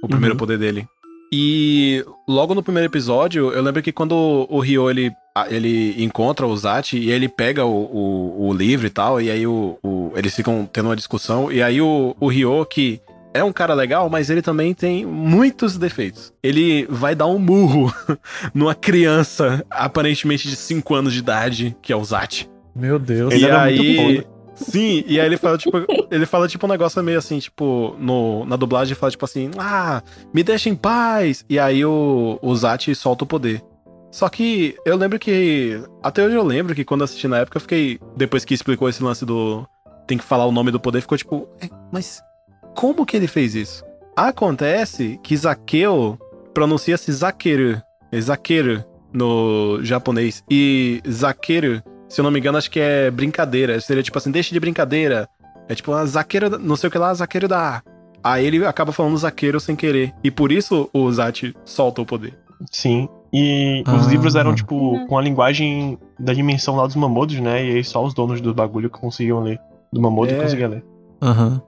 O primeiro uhum. poder dele. E logo no primeiro episódio, eu lembro que quando o Ryo, ele, ele encontra o Zatch, e ele pega o, o, o livro e tal, e aí o, o, eles ficam tendo uma discussão, e aí o, o Ryo, que... é um cara legal, mas ele também tem muitos defeitos. Ele vai dar um murro numa criança, aparentemente de cinco anos de idade, que é o Zatch. Meu Deus, ele era aí, muito bom. Sim, e aí ele fala, tipo, ele fala, tipo, um negócio meio assim, tipo, no, na dublagem ele fala, tipo assim, ah, me deixa em paz. E aí o, o Zatch solta o poder. Só que eu lembro que, até hoje eu lembro que quando assisti na época, eu fiquei, depois que explicou esse lance do, tem que falar o nome do poder, ficou tipo, é, mas... como que ele fez isso? Acontece que Zaqueu pronuncia-se Zaqueiro. É Zaqueiro no japonês. E Zaqueiro, se eu não me engano, acho que é brincadeira. Seria tipo assim, deixa de brincadeira. É tipo, ah, Zaqueiro, não sei o que lá, Zaqueiro da... Aí ele acaba falando Zaqueiro sem querer. E por isso o Zatch solta o poder. Sim. E ah. os livros eram tipo, com a linguagem da dimensão lá dos Mamodos, né? E aí só os donos do bagulho que conseguiam ler. Do Mamodo é. que conseguiam ler. Aham.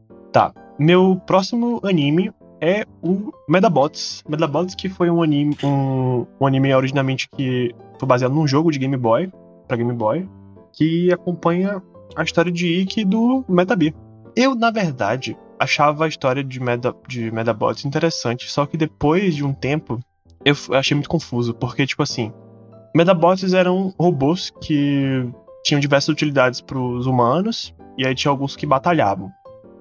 Uhum. Tá, meu próximo anime é o Medabots. Medabots que foi um anime, um, um anime originalmente que foi baseado num jogo de Game Boy, pra Game Boy, que acompanha a história de Ikki do Metabee. Eu, na verdade, achava a história de, Meda, de Medabots interessante, só que depois de um tempo eu achei muito confuso, porque, tipo assim, Medabots eram robôs que tinham diversas utilidades para os humanos, e aí tinha alguns que batalhavam,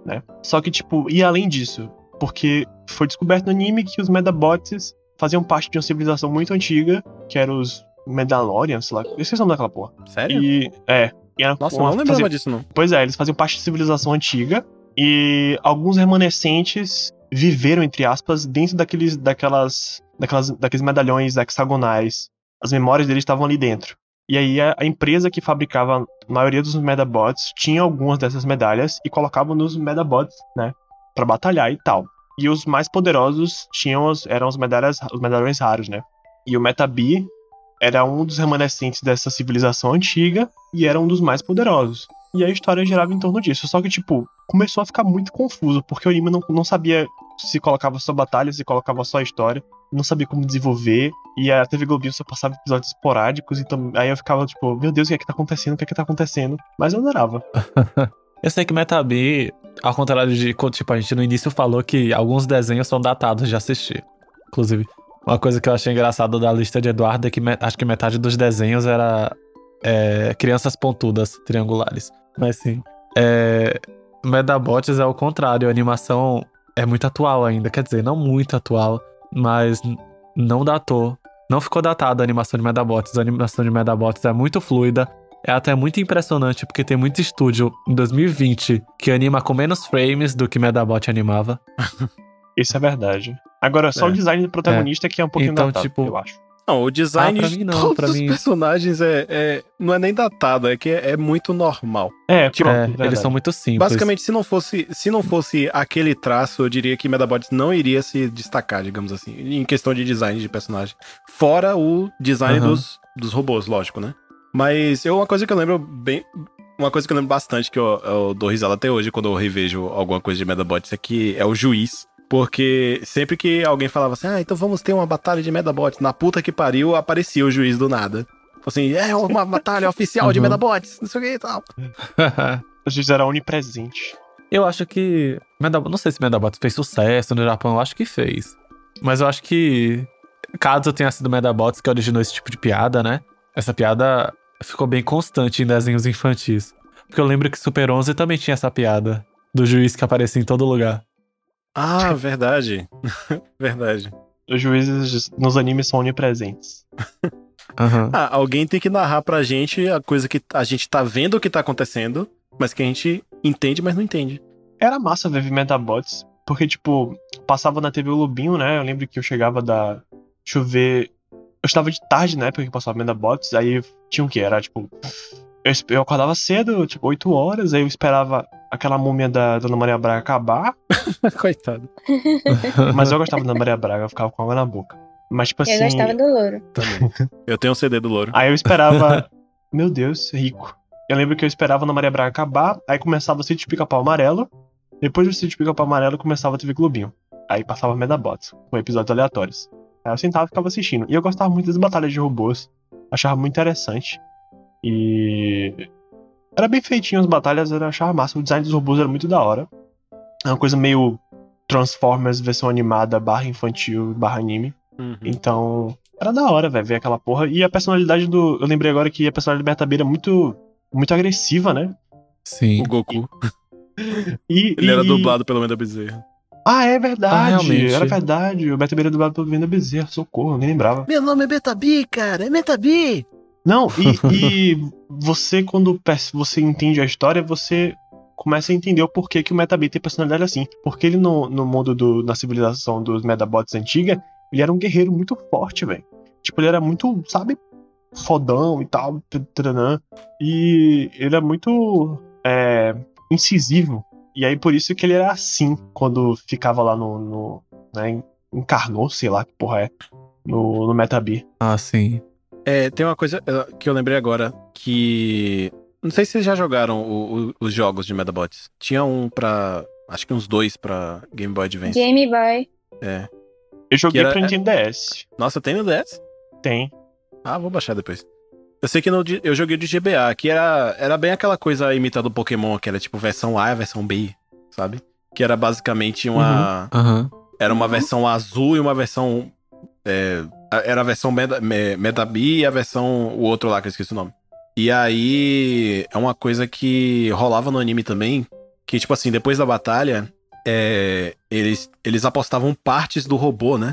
né? Só que, tipo, e além disso, porque foi descoberto no anime que os Medabots faziam parte de uma civilização muito antiga, que eram os Mandalorians, sei lá, eu esqueci o nome daquela porra. Sério? E, é. E era Nossa, uma, eu não lembrava fazia, disso, não. Pois é, eles faziam parte de civilização antiga, e alguns remanescentes viveram, entre aspas, dentro daqueles, daquelas, daquelas, daqueles medalhões hexagonais. As memórias deles estavam ali dentro. E aí a, a empresa que fabricava a maioria dos Medabots tinha algumas dessas medalhas e colocava nos Medabots, né, pra batalhar e tal. E os mais poderosos tinham os, eram os, medalhas, os medalhões raros, né. E o Metabee era um dos remanescentes dessa civilização antiga e era um dos mais poderosos. E a história girava em torno disso. Só que, tipo, começou a ficar muito confuso, porque o anime não, não sabia se colocava só batalha, se colocava só história, não sabia como desenvolver, e a T V Globinho só passava episódios esporádicos, então aí eu ficava, tipo, meu Deus, o que é que tá acontecendo? O que é que tá acontecendo? Mas eu adorava. Eu sei que Metabee, ao contrário de quando, tipo, a gente no início falou que alguns desenhos são datados de assistir. Inclusive, uma coisa que eu achei engraçada da lista de Eduardo é que me, acho que metade dos desenhos era é, crianças pontudas, triangulares. Mas sim, é, Medabots é o contrário, a animação é muito atual ainda, quer dizer, não muito atual, mas não datou, não ficou datada a animação de Medabots, a animação de Medabots é muito fluida, é até muito impressionante, porque tem muito estúdio em dois mil e vinte que anima com menos frames do que Medabot animava. Isso é verdade. Agora, só é. o design do protagonista é. que é um pouquinho então, datado, tipo, eu acho. Não, o design ah, de não, todos mim... os personagens é, é, não é nem datado, é que é, é muito normal. É, tipo, é eles são muito simples. Basicamente, se não, fosse, se não fosse aquele traço, eu diria que Medabots não iria se destacar, digamos assim, em questão de design de personagem. Fora o design uhum. dos, dos robôs, lógico, né? Mas eu, uma coisa que eu lembro bem... Uma coisa que eu lembro bastante, que eu, eu dou risada até hoje quando eu revejo alguma coisa de Medabots, é que é o juiz. Porque sempre que alguém falava assim, ah, então vamos ter uma batalha de Medabots, na puta que pariu, aparecia o juiz do nada. Assim, é uma batalha oficial uhum. de Medabots, não sei o que e tal. O juiz era onipresente. Eu acho que... Medabots, não sei se Medabots fez sucesso no Japão, eu acho que fez. Mas eu acho que, caso tenha sido Medabots que originou esse tipo de piada, né? Essa piada ficou bem constante em desenhos infantis. Porque eu lembro que Super onze também tinha essa piada, do juiz que aparecia em todo lugar. Ah, verdade. Verdade. Os juízes nos animes são onipresentes. Uhum. Ah, alguém tem que narrar pra gente a coisa que a gente tá vendo o que tá acontecendo, mas que a gente entende, mas não entende. Era massa ver Medabots, porque, tipo, passava na T V Globinho, né? Eu lembro que eu chegava da... Deixa eu ver... Eu estava de tarde, né? Porque passava Medabots, aí tinha o quê? Era, tipo... Eu, eu acordava cedo, tipo, oito horas, aí eu esperava aquela múmia da Dona Maria Braga acabar. Coitado. Mas eu gostava da Dona Maria Braga, eu ficava com água na boca. Mas, tipo, eu assim... Eu gostava do louro. Também. Eu tenho um C D do louro. Aí eu esperava... Meu Deus, rico. Eu lembro que eu esperava a Dona Maria Braga acabar, aí começava o Sítio Pica-Pau Amarelo, depois do Sítio Pica-Pau Amarelo começava a T V Globinho. Aí passava Medabots, com episódios aleatórios. Aí eu sentava e ficava assistindo. E eu gostava muito das batalhas de robôs. Achava muito interessante. E era bem feitinho as batalhas, eu achava massa. O design dos robôs era muito da hora. É uma coisa meio Transformers, versão animada, barra infantil, barra anime. Uhum. Então, era da hora, velho, ver aquela porra. E a personalidade do... Eu lembrei agora que a personalidade do BetaB era muito, muito agressiva, né? Sim. O Goku. e, Ele e... era dublado pelo Menda Bezerra. Ah, é verdade, ah, era verdade. O BetaB era dublado pelo Menda Bezerra, socorro, eu nem lembrava. Meu nome é BetaB, cara, é BetaB. Não, e, e você, quando você entende a história, você começa a entender o porquê que o Metabee tem personalidade assim. Porque ele, no, no mundo do, da civilização dos Medabots antiga, ele era um guerreiro muito forte, velho. Tipo, ele era muito, sabe, fodão e tal, e ele era muito é, incisivo. E aí, por isso que ele era assim, quando ficava lá no... no né, encarnou, sei lá que porra é, no, no Metabee. Ah, sim. É, tem uma coisa que eu lembrei agora, que... Não sei se vocês já jogaram o, o, os jogos de Medabots. Tinha um pra... Acho que uns dois pra Game Boy Advance. Game Boy. É. Eu joguei era, pra Nintendo é... D S. Nossa, tem no D S? Tem. Ah, vou baixar depois. Eu sei que no, eu joguei de G B A, que era, era bem aquela coisa imitada do Pokémon, que era tipo versão A e versão B, sabe? Que era basicamente uma... Uhum. Era uma versão azul e uma versão... É, era a versão Metabee e a versão... O outro lá, que eu esqueci o nome. E aí, é uma coisa que rolava no anime também, que, tipo assim, depois da batalha, é, eles, eles apostavam partes do robô, né?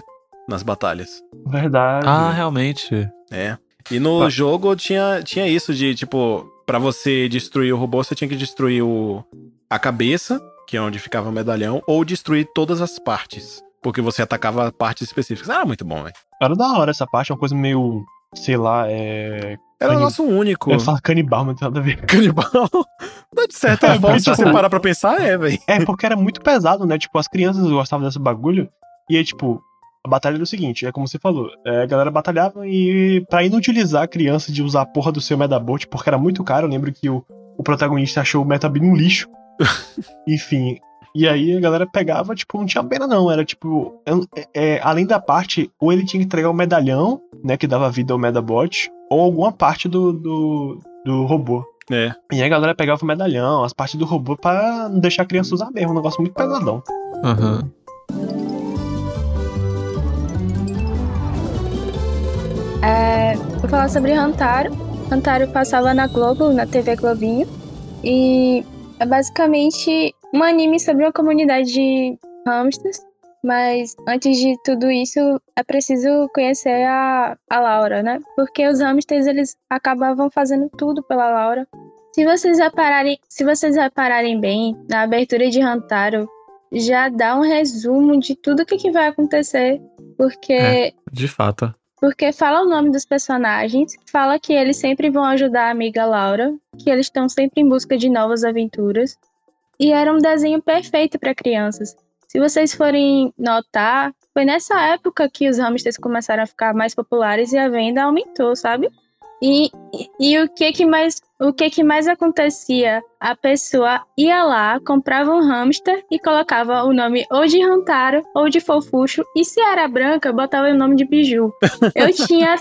Nas batalhas. Verdade. Ah, realmente. É. E no ah. jogo tinha, tinha isso de, tipo, pra você destruir o robô, você tinha que destruir o, a cabeça, que é onde ficava o medalhão, ou destruir todas as partes, porque você atacava partes específicas. Era muito bom, velho. Era da hora essa parte, é uma coisa meio, sei lá, é... Era Canib... nosso único. Eu ia falar canibal, mas não tem nada a ver. Canibal? De certa é, forma, se você parar pra pensar, é, velho. É, porque era muito pesado, né? Tipo, as crianças gostavam desse bagulho. E aí, tipo, a batalha era o seguinte, é como você falou. É, a galera batalhava e pra inutilizar a criança de usar a porra do seu Medabot, porque era muito caro. Eu lembro que o, o protagonista achou o Metabee um lixo. Enfim. E aí a galera pegava, tipo, não tinha pena não, era tipo, é, é, além da parte, ou ele tinha que entregar o medalhão, né, que dava vida ao Medabot, ou alguma parte do, do, do robô. É. E aí a galera pegava o medalhão, as partes do robô, pra não deixar a criança usar mesmo, um negócio muito pesadão. Aham. Uhum. É, vou falar sobre Hamtaro. Hamtaro passava na Globo, na T V Globinho, e é basicamente um anime sobre uma comunidade de hamsters, mas antes de tudo isso é preciso conhecer a, a Laura, né? Porque os hamsters, eles acabavam fazendo tudo pela Laura. Se vocês repararem, se vocês repararem bem, na abertura de Hamtaro, já dá um resumo de tudo o que, que vai acontecer, porque... É, de fato. Porque fala o nome dos personagens, fala que eles sempre vão ajudar a amiga Laura, que eles estão sempre em busca de novas aventuras. E era um desenho perfeito para crianças. Se vocês forem notar, foi nessa época que os hamsters começaram a ficar mais populares e a venda aumentou, sabe? E, e, e o, que que mais, o que que mais acontecia? A pessoa ia lá, comprava um hamster e colocava o nome ou de Hamtaro ou de Fofuxo. E se era branca, botava o nome de Bijou. Eu tinha,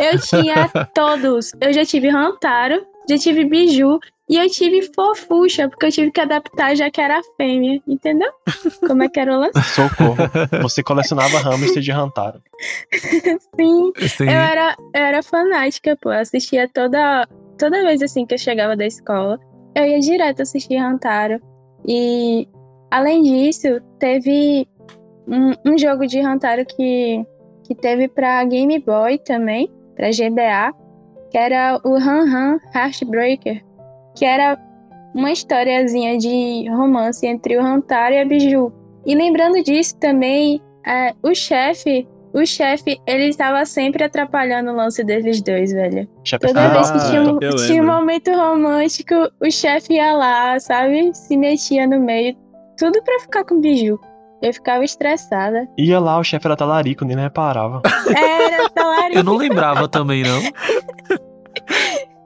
eu tinha todos. Eu já tive Hamtaro, já tive Bijou. E eu tive Fofuxa, porque eu tive que adaptar já que era fêmea, entendeu? Como é que era o lance? Socorro. Você colecionava hamster de Hamtaro. Sim. Sim. Eu, era, eu era fanática, pô. Eu assistia toda, toda vez assim que eu chegava da escola. Eu ia direto assistir Hamtaro. E, além disso, teve um, um jogo de Hamtaro que, que teve pra Game Boy também, pra G B A, que era o Han Han Heartbreaker, que era uma historiazinha de romance entre o Hamtaro e a Bijou. E lembrando disso também, é, o chefe, o chefe, ele estava sempre atrapalhando o lance deles dois, velho. Chefe... Toda ah, vez que tinha um, tinha um momento romântico, o chefe ia lá, sabe? Se metia no meio, tudo pra ficar com o Bijou. Eu ficava estressada. Ia lá, o chefe era talarico, nem reparava. Era talarico. Eu não lembrava também, não.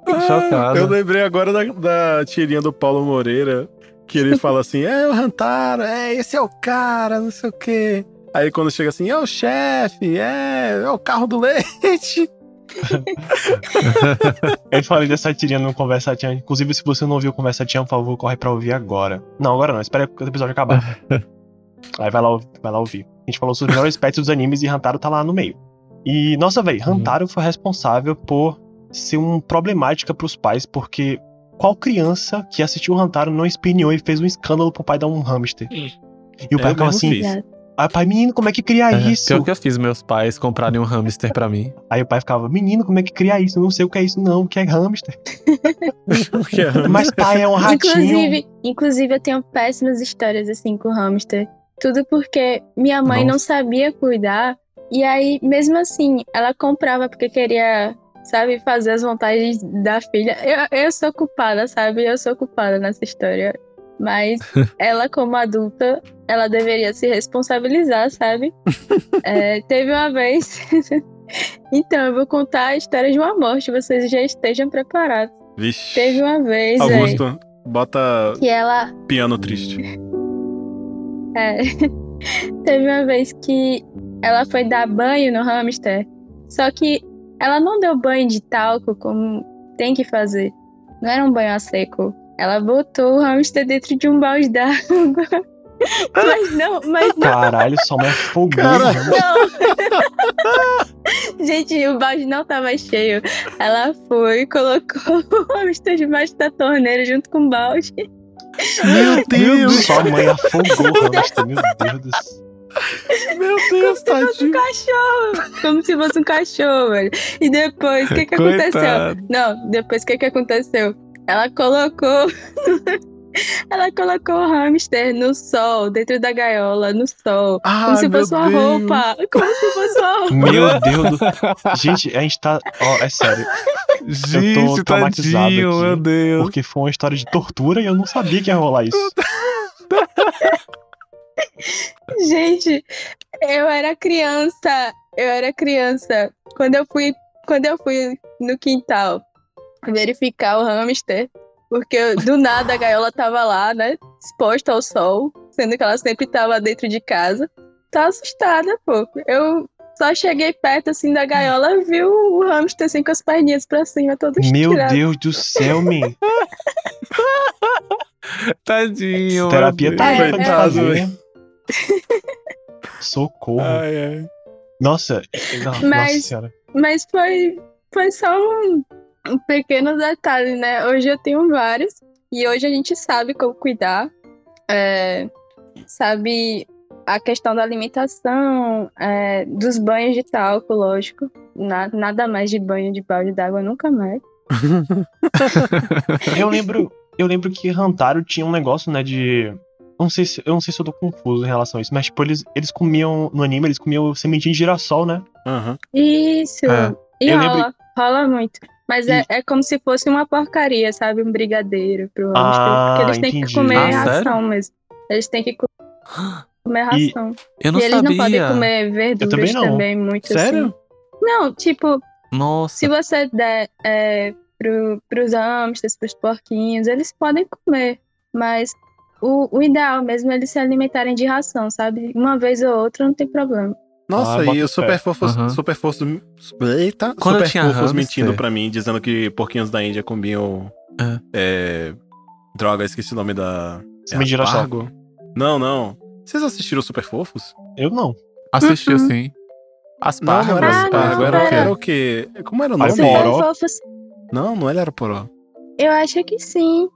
Ah, eu lembrei agora da, da tirinha do Paulo Moreira, que ele fala assim, é o Hamtaro, é, esse é o cara, não sei o quê. Aí quando chega assim, é o chefe, é, é o carro do leite. Eu falei dessa tirinha no Conversatian. Inclusive, se você não ouviu o Conversatian, por favor, corre pra ouvir agora. Não, agora não, espera que o episódio acabar. Aí vai lá, vai lá ouvir. A gente falou sobre os melhores aspectos dos animes e Hamtaro tá lá no meio. E, nossa, velho, Hamtaro hum. foi responsável por ser uma problemática pros pais, porque qual criança que assistiu o Hamtaro não espinhou e fez um escândalo pro pai dar um hamster? Hum. E o pai ficava assim, fiz. Ah, pai, menino, como é que cria é, isso? Pior que eu fiz meus pais comprarem um hamster pra mim. Aí o pai ficava, menino, como é que cria isso? Eu não sei o que é isso não, o que é hamster? O que é hamster? Mas pai, é um ratinho. Inclusive, inclusive eu tenho péssimas histórias assim com hamster. Tudo porque minha mãe não, não sabia cuidar, e aí mesmo assim, ela comprava porque queria... Sabe, fazer as vontades da filha. Eu, eu sou culpada, sabe? Eu sou culpada nessa história. Mas ela, como adulta, ela deveria se responsabilizar, sabe? É, teve uma vez... Então, eu vou contar a história de uma morte. Vocês já estejam preparados. Vixe. Teve uma vez... Augusto, aí, bota que ela... piano triste. É. Teve uma vez que ela foi dar banho no hamster. Só que... Ela não deu banho de talco, como tem que fazer. Não era um banho a seco. Ela botou o hamster dentro de um balde d'água. Mas não, mas não. Caralho, só uma fogueira. Não. Gente, o balde não tava cheio. Ela foi, colocou a mistura debaixo da torneira junto com o balde. Meu Deus! Sua mãe afogou a mistura, meu Deus do céu. Meu Deus, tadinho. Como se fosse um cachorro. Como se fosse um cachorro, velho. E depois, o que que Coitado. aconteceu? Não, depois, o que que aconteceu? Ela colocou... Ela colocou o hamster no sol, dentro da gaiola, no sol. Ah, como se fosse uma Deus. roupa. Como se fosse uma roupa. Meu Deus do... Gente, a gente tá... Oh, é sério. Gente, eu tô traumatizado aqui, meu Deus. Porque foi uma história de tortura e eu não sabia que ia rolar isso. Gente, eu era criança, eu era criança, quando eu fui, quando eu fui no quintal verificar o hamster, porque do nada a gaiola tava lá, né, exposta ao sol, sendo que ela sempre tava dentro de casa, tá assustada, pô, eu só cheguei perto, assim, da gaiola, vi o hamster, assim, com as perninhas pra cima, todo estirado. Meu Deus do céu, men. Tadinho. Terapia tá é, é, fazer. É. Socorro. Ai, ai. Nossa, não, mas, nossa senhora. Mas foi, foi só um, um pequeno detalhe, né? Hoje eu tenho vários. E hoje a gente sabe como cuidar. É, sabe a questão da alimentação, é, dos banhos de talco, lógico. Na, nada mais de banho de balde d'água, nunca mais. Eu lembro... Eu lembro que Hamtaro tinha um negócio, né, de... Não sei se, eu não sei se eu tô confuso em relação a isso, mas, tipo, eles, eles comiam... No anime, eles comiam sementinha de girassol, né? Uhum. Isso! É. E eu rola, lembro... rola muito. Mas e... é, é como se fosse uma porcaria, sabe? Um brigadeiro pro ah, hamster. Porque eles têm entendi. que comer ah, ração sério? mesmo. Eles têm que comer ração. E, eu não e eles sabia. não podem comer verduras também, também, muito sério? Assim. Não, tipo... Nossa! Se você der... É, para os hamsters, para os porquinhos, eles podem comer, mas o, o ideal mesmo é eles se alimentarem de ração, sabe? Uma vez ou outra não tem problema. Nossa, ah, e o Super Fofos, uhum. Super Fofos, eita, Quando Super Fofos hamster. mentindo pra mim, dizendo que porquinhos da Índia comiam é. É, droga, esqueci o nome da... Mendirashago. Não, não. Vocês assistiram Super Fofos? Eu não. Assisti uh-uh. assim. Aspargo. Não, aspargo. Ah, não, era, era o quê? Como era o nome? Super Fofos. Não, não era poró. Eu acho que sim.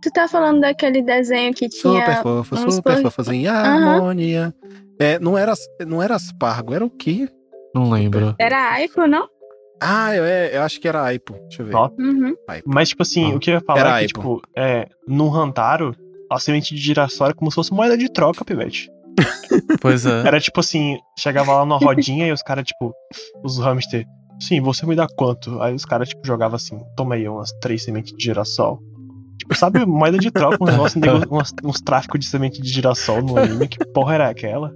Tu tá falando daquele desenho que tinha... Super fofo, super por... fofo, em harmonia. Uhum. É, não era, não era aspargo, era o quê? Não lembro. Era aipo, não? Ah, eu, eu acho que era aipo. Deixa eu ver. Uhum. Mas, tipo assim, ah. o que eu ia falar era é que, tipo, é, no Hamtaro, a semente de girassol era como se fosse moeda de troca, pivete. Pois é. Era tipo assim, chegava lá numa rodinha e os caras, tipo, os hamsters... Sim, você me dá quanto? Aí os caras, tipo, jogavam assim, toma aí umas três sementes de girassol. Tipo, sabe, moeda de troca, um negócio, uns, uns tráficos de semente de girassol no anime, que porra era aquela?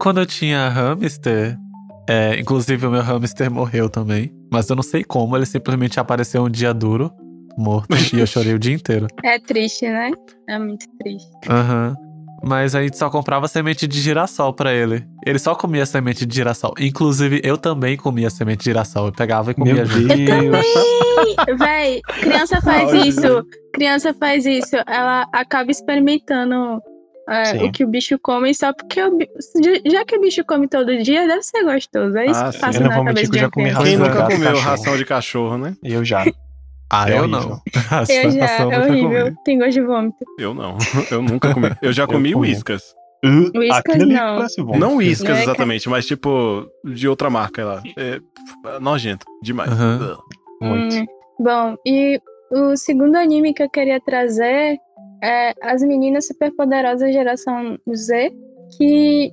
Quando eu tinha hamster, é, inclusive o meu hamster morreu também, mas eu não sei como, ele simplesmente apareceu um dia duro, morto, e eu chorei o dia inteiro. É triste, né? É muito triste. Aham. Uhum. Mas a gente só comprava semente de girassol pra ele. Ele só comia semente de girassol. Inclusive, eu também comia semente de girassol. Eu pegava e comia. Meu Deus. Eu também! Véi, criança faz isso. Criança faz isso. Ela acaba experimentando é, o que o bicho come. Só porque, o, já que o bicho come todo dia, deve ser gostoso. É isso ah, que passa na cabeça de criança. Quem nunca comeu ração de cachorro, né? Eu já. Ah, é eu horrível. não. Nossa, eu já, é horrível. Tem gosto de vômito. Eu não, eu nunca comi. Eu já comi uíscas. Uíscas não. Vômito. Não uíscas, é exatamente, que... mas tipo, de outra marca lá. É nojento, demais. Uhum. Muito. Hum, bom, e o segundo anime que eu queria trazer é As Meninas Superpoderosas Geração Z, que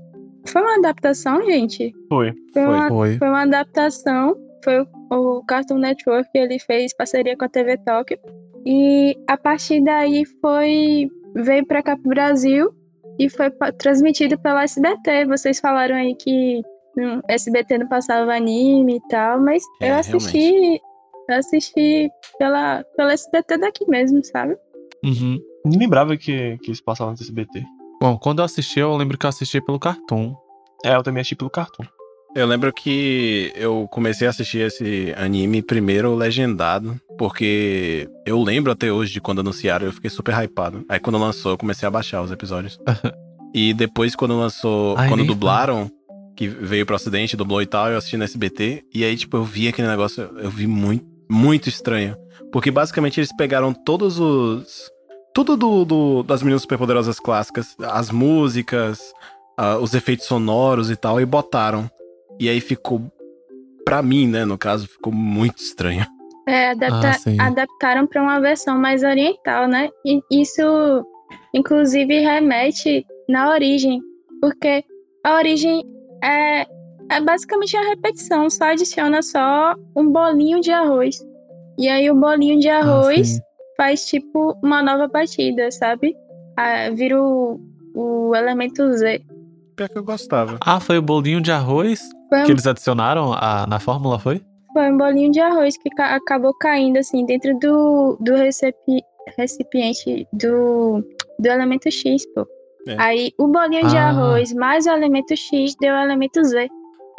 foi uma adaptação, gente? Foi. Foi, foi. Uma, foi. foi uma adaptação, foi o O Cartoon Network, ele fez parceria com a T V Tóquio. E a partir daí foi... Veio pra cá pro Brasil e foi transmitido pela S B T. Vocês falaram aí que hum, S B T não passava anime e tal, mas é, eu assisti... Realmente. Eu assisti pela, pela S B T daqui mesmo, sabe? Uhum. Não lembrava que, que isso passava no S B T. Bom, quando eu assisti, eu lembro que eu assisti pelo Cartoon. É, eu também assisti pelo Cartoon. Eu lembro que eu comecei a assistir esse anime primeiro legendado, porque eu lembro até hoje de quando anunciaram, eu fiquei super hypado. Aí quando lançou, eu comecei a baixar os episódios. E depois quando lançou, Ai, quando dublaram, que veio pro Ocidente, dublou e tal, eu assisti no S B T. E aí, tipo, eu vi aquele negócio, eu vi muito, muito estranho. Porque basicamente eles pegaram todos os... Tudo do, do, das meninas superpoderosas clássicas, as músicas, uh, os efeitos sonoros e tal, e botaram. E aí ficou, pra mim, né, no caso, ficou muito estranho. É, adapta- ah, adaptaram pra uma versão mais oriental, né? E isso, inclusive, remete na origem, porque a origem é, é basicamente a repetição, só adiciona só um bolinho de arroz. E aí o bolinho de arroz... Ah, faz tipo uma nova batida, sabe? Ah, vira o, o elemento Z. Pior que eu gostava. Ah, foi o bolinho de arroz um... que eles adicionaram a, na fórmula, foi? Foi um bolinho de arroz que ca- acabou caindo, assim, dentro do, do recepi- recipiente do, do elemento X, pô. É. Aí o bolinho ah. de arroz mais o elemento X deu o elemento Z.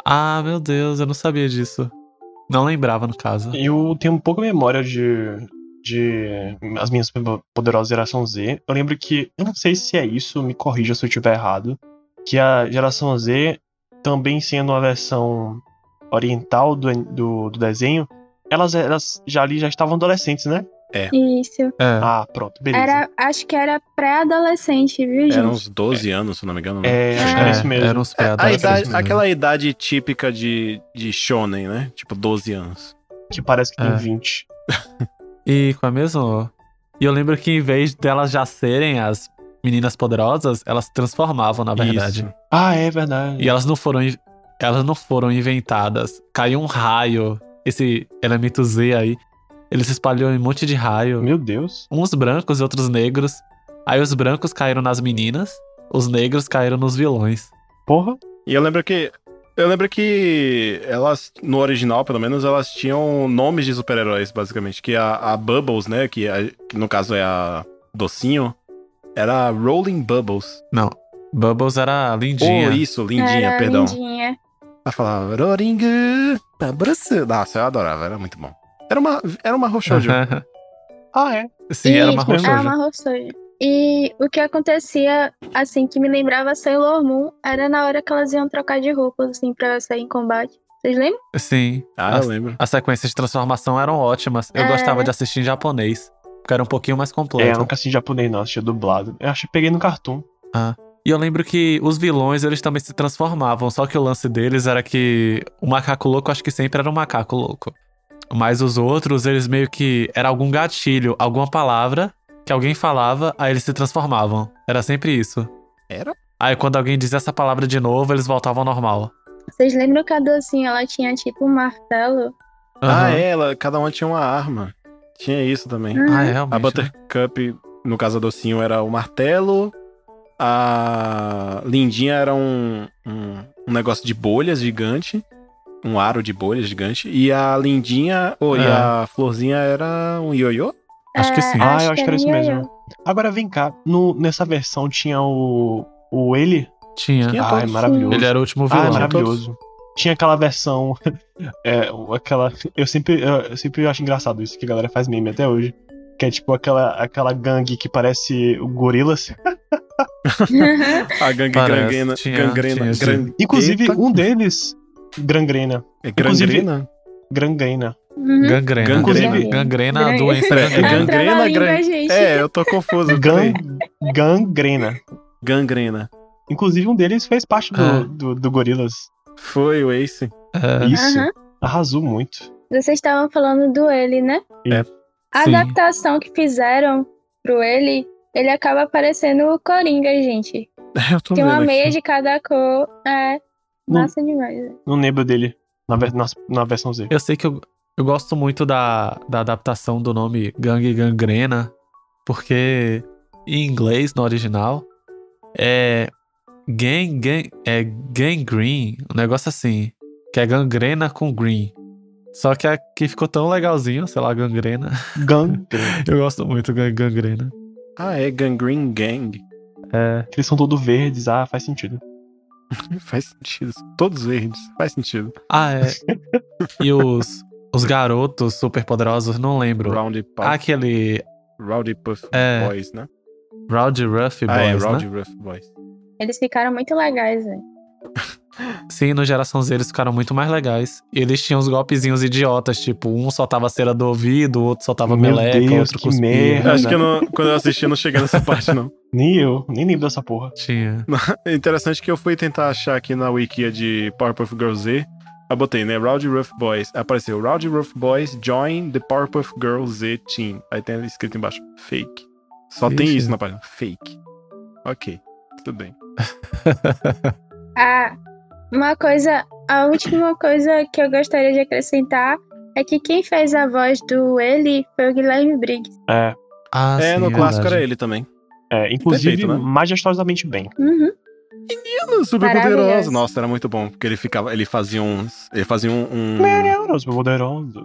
Ah, meu Deus, eu não sabia disso. Não lembrava, no caso. Eu tenho um pouco de memória de... de As Minhas Poderosas Geração Z. Eu lembro que, eu não sei se é isso, me corrija se eu estiver errado, que a Geração Z, também sendo uma versão oriental do, do, do desenho, elas, elas já ali já estavam adolescentes, né? É. Isso. É. Ah, pronto, beleza. Era, acho que era pré-adolescente, viu, gente? Eram uns doze é. anos, se não me engano. É, acho que era isso mesmo. Eram uns pré-adolescentes. A idade, aquela idade típica de, de shonen, né? Tipo, doze anos. Que parece que é. tem vinte. E com a mesma... E eu lembro que em vez delas já serem as meninas poderosas, elas se transformavam, na verdade. Isso. Ah, é verdade. E elas não foram, elas não foram inventadas. Caiu um raio, esse elemento Z aí. Ele se espalhou em um monte de raio. Meu Deus. Uns brancos e outros negros. Aí os brancos caíram nas meninas, os negros caíram nos vilões. Porra. E eu lembro que... Eu lembro que elas, no original, pelo menos, elas tinham nomes de super-heróis, basicamente. Que a, a Bubbles, né, que, a, que no caso é a Docinho, era Rolling Bubbles. Não, Bubbles era Lindinha. Oh, isso, Lindinha, era perdão. Lindinha. Ela falava, Roringa, Pabraçu. Nossa, eu adorava, era muito bom. Era uma, era uma roxojo. Ah, é? Sim, e, era uma roxojo. Era uma roxojo. E o que acontecia, assim, que me lembrava Sailor Moon, era na hora que elas iam trocar de roupas, assim, pra sair em combate. Vocês lembram? Sim. Ah, a, eu lembro. As sequências de transformação eram ótimas. Eu é... gostava de assistir em japonês, porque era um pouquinho mais completo. É, eu nunca assisti em japonês, não. Assistia dublado. Eu acho que peguei no Cartoon. Ah. E eu lembro que os vilões, eles também se transformavam, só que o lance deles era que o macaco louco, acho que sempre era um macaco louco. Mas os outros, eles meio que... Era algum gatilho, alguma palavra... que alguém falava, aí eles se transformavam. Era sempre isso. Era? Aí quando alguém dizia essa palavra de novo, eles voltavam ao normal. Vocês lembram que a Docinha, ela tinha tipo um martelo? Uhum. Ah, é, ela, cada uma tinha uma arma. Tinha isso também. Uhum. Ah, é, realmente. A Buttercup, né? No caso da Docinho, era o martelo. A Lindinha era um, um, um negócio de bolhas gigante. Um aro de bolhas gigante. E a Lindinha, ou oh, é. e a Florzinha era um ioiô? Acho que sim. Ah, acho eu acho que era isso mesmo. Agora vem cá, no, nessa versão tinha o o ele? Tinha. tinha ah, é maravilhoso. Ele era o último vilão. Ah, é maravilhoso. Todos. Tinha aquela versão, é, aquela... Eu sempre, eu sempre acho engraçado isso, que a galera faz meme até hoje. Que é tipo aquela, aquela gangue que parece o Gorillaz. A gangue gangrena. Gangrena. Gran... Inclusive, Eita. um deles, Gangrena. É Gangrena? Gangrena. Uhum. Gangrena. Gangrena. Gangrena, a doença. É, gangrena, gangrena. É, eu tô confuso. Gan, gangrena. Gangrena. Inclusive, um deles fez parte do, ah. do, do Gorillaz. Foi o Ace. Ah. Isso. Uhum. Arrasou muito. Vocês estavam falando do ele, né? É. A Sim. adaptação que fizeram pro ele, ele acaba parecendo o Coringa, gente. Eu tô Tem uma meia aqui. de cada cor. É. Massa demais. Não lembro dele na, na, na versão Z. Eu sei que eu. Eu gosto muito da, da adaptação do nome Gangue Gangrena, porque em inglês, no original, é gang, gang, é gang green, um negócio assim, que é gangrena com green. Só que aqui ficou tão legalzinho, sei lá, gangrena. Gangrena. Eu gosto muito de gangrena. Ah, é gangrene gang. É. Eles são todos verdes, ah, faz sentido. Faz sentido, todos verdes, faz sentido. Ah, é. E os... Os garotos superpoderosos, não lembro. Round Puff. Aquele... Rowdy Puff é... Boys, né? Rowdy Ruff Boys, ah, é, Rowdy né? Ruff Boys. Eles ficaram muito legais, velho. Sim, no Geração Z eles ficaram muito mais legais. Eles tinham uns golpezinhos idiotas, tipo, um soltava cera do ouvido, o outro soltava Meu meleca, Deus, outro cuspia. Acho que eu não, quando eu assisti, eu não cheguei nessa parte, não. Nem eu, nem lembro dessa porra. Tinha. Interessante que eu fui tentar achar aqui na Wikia de Powerpuff Girls Z. Eu botei, né? Rowdy Rough Boys. Apareceu Rowdy Rough Boys join the Powerpuff Girls Z team. Aí tem escrito embaixo, fake. Só Ixi. Tem isso na página, fake. Ok, tudo bem. Ah, uma coisa, a última coisa que eu gostaria de acrescentar é que quem fez a voz do Eli foi o Guilherme Briggs. É, ah, é sim, no clássico verdade. Era ele também. É, inclusive, Perfeito, né? Majestosamente bem. Uhum. Menino, super poderoso. Nossa, era muito bom, porque ele ficava, ele fazia uns, ele fazia um... um... Menino, super poderoso.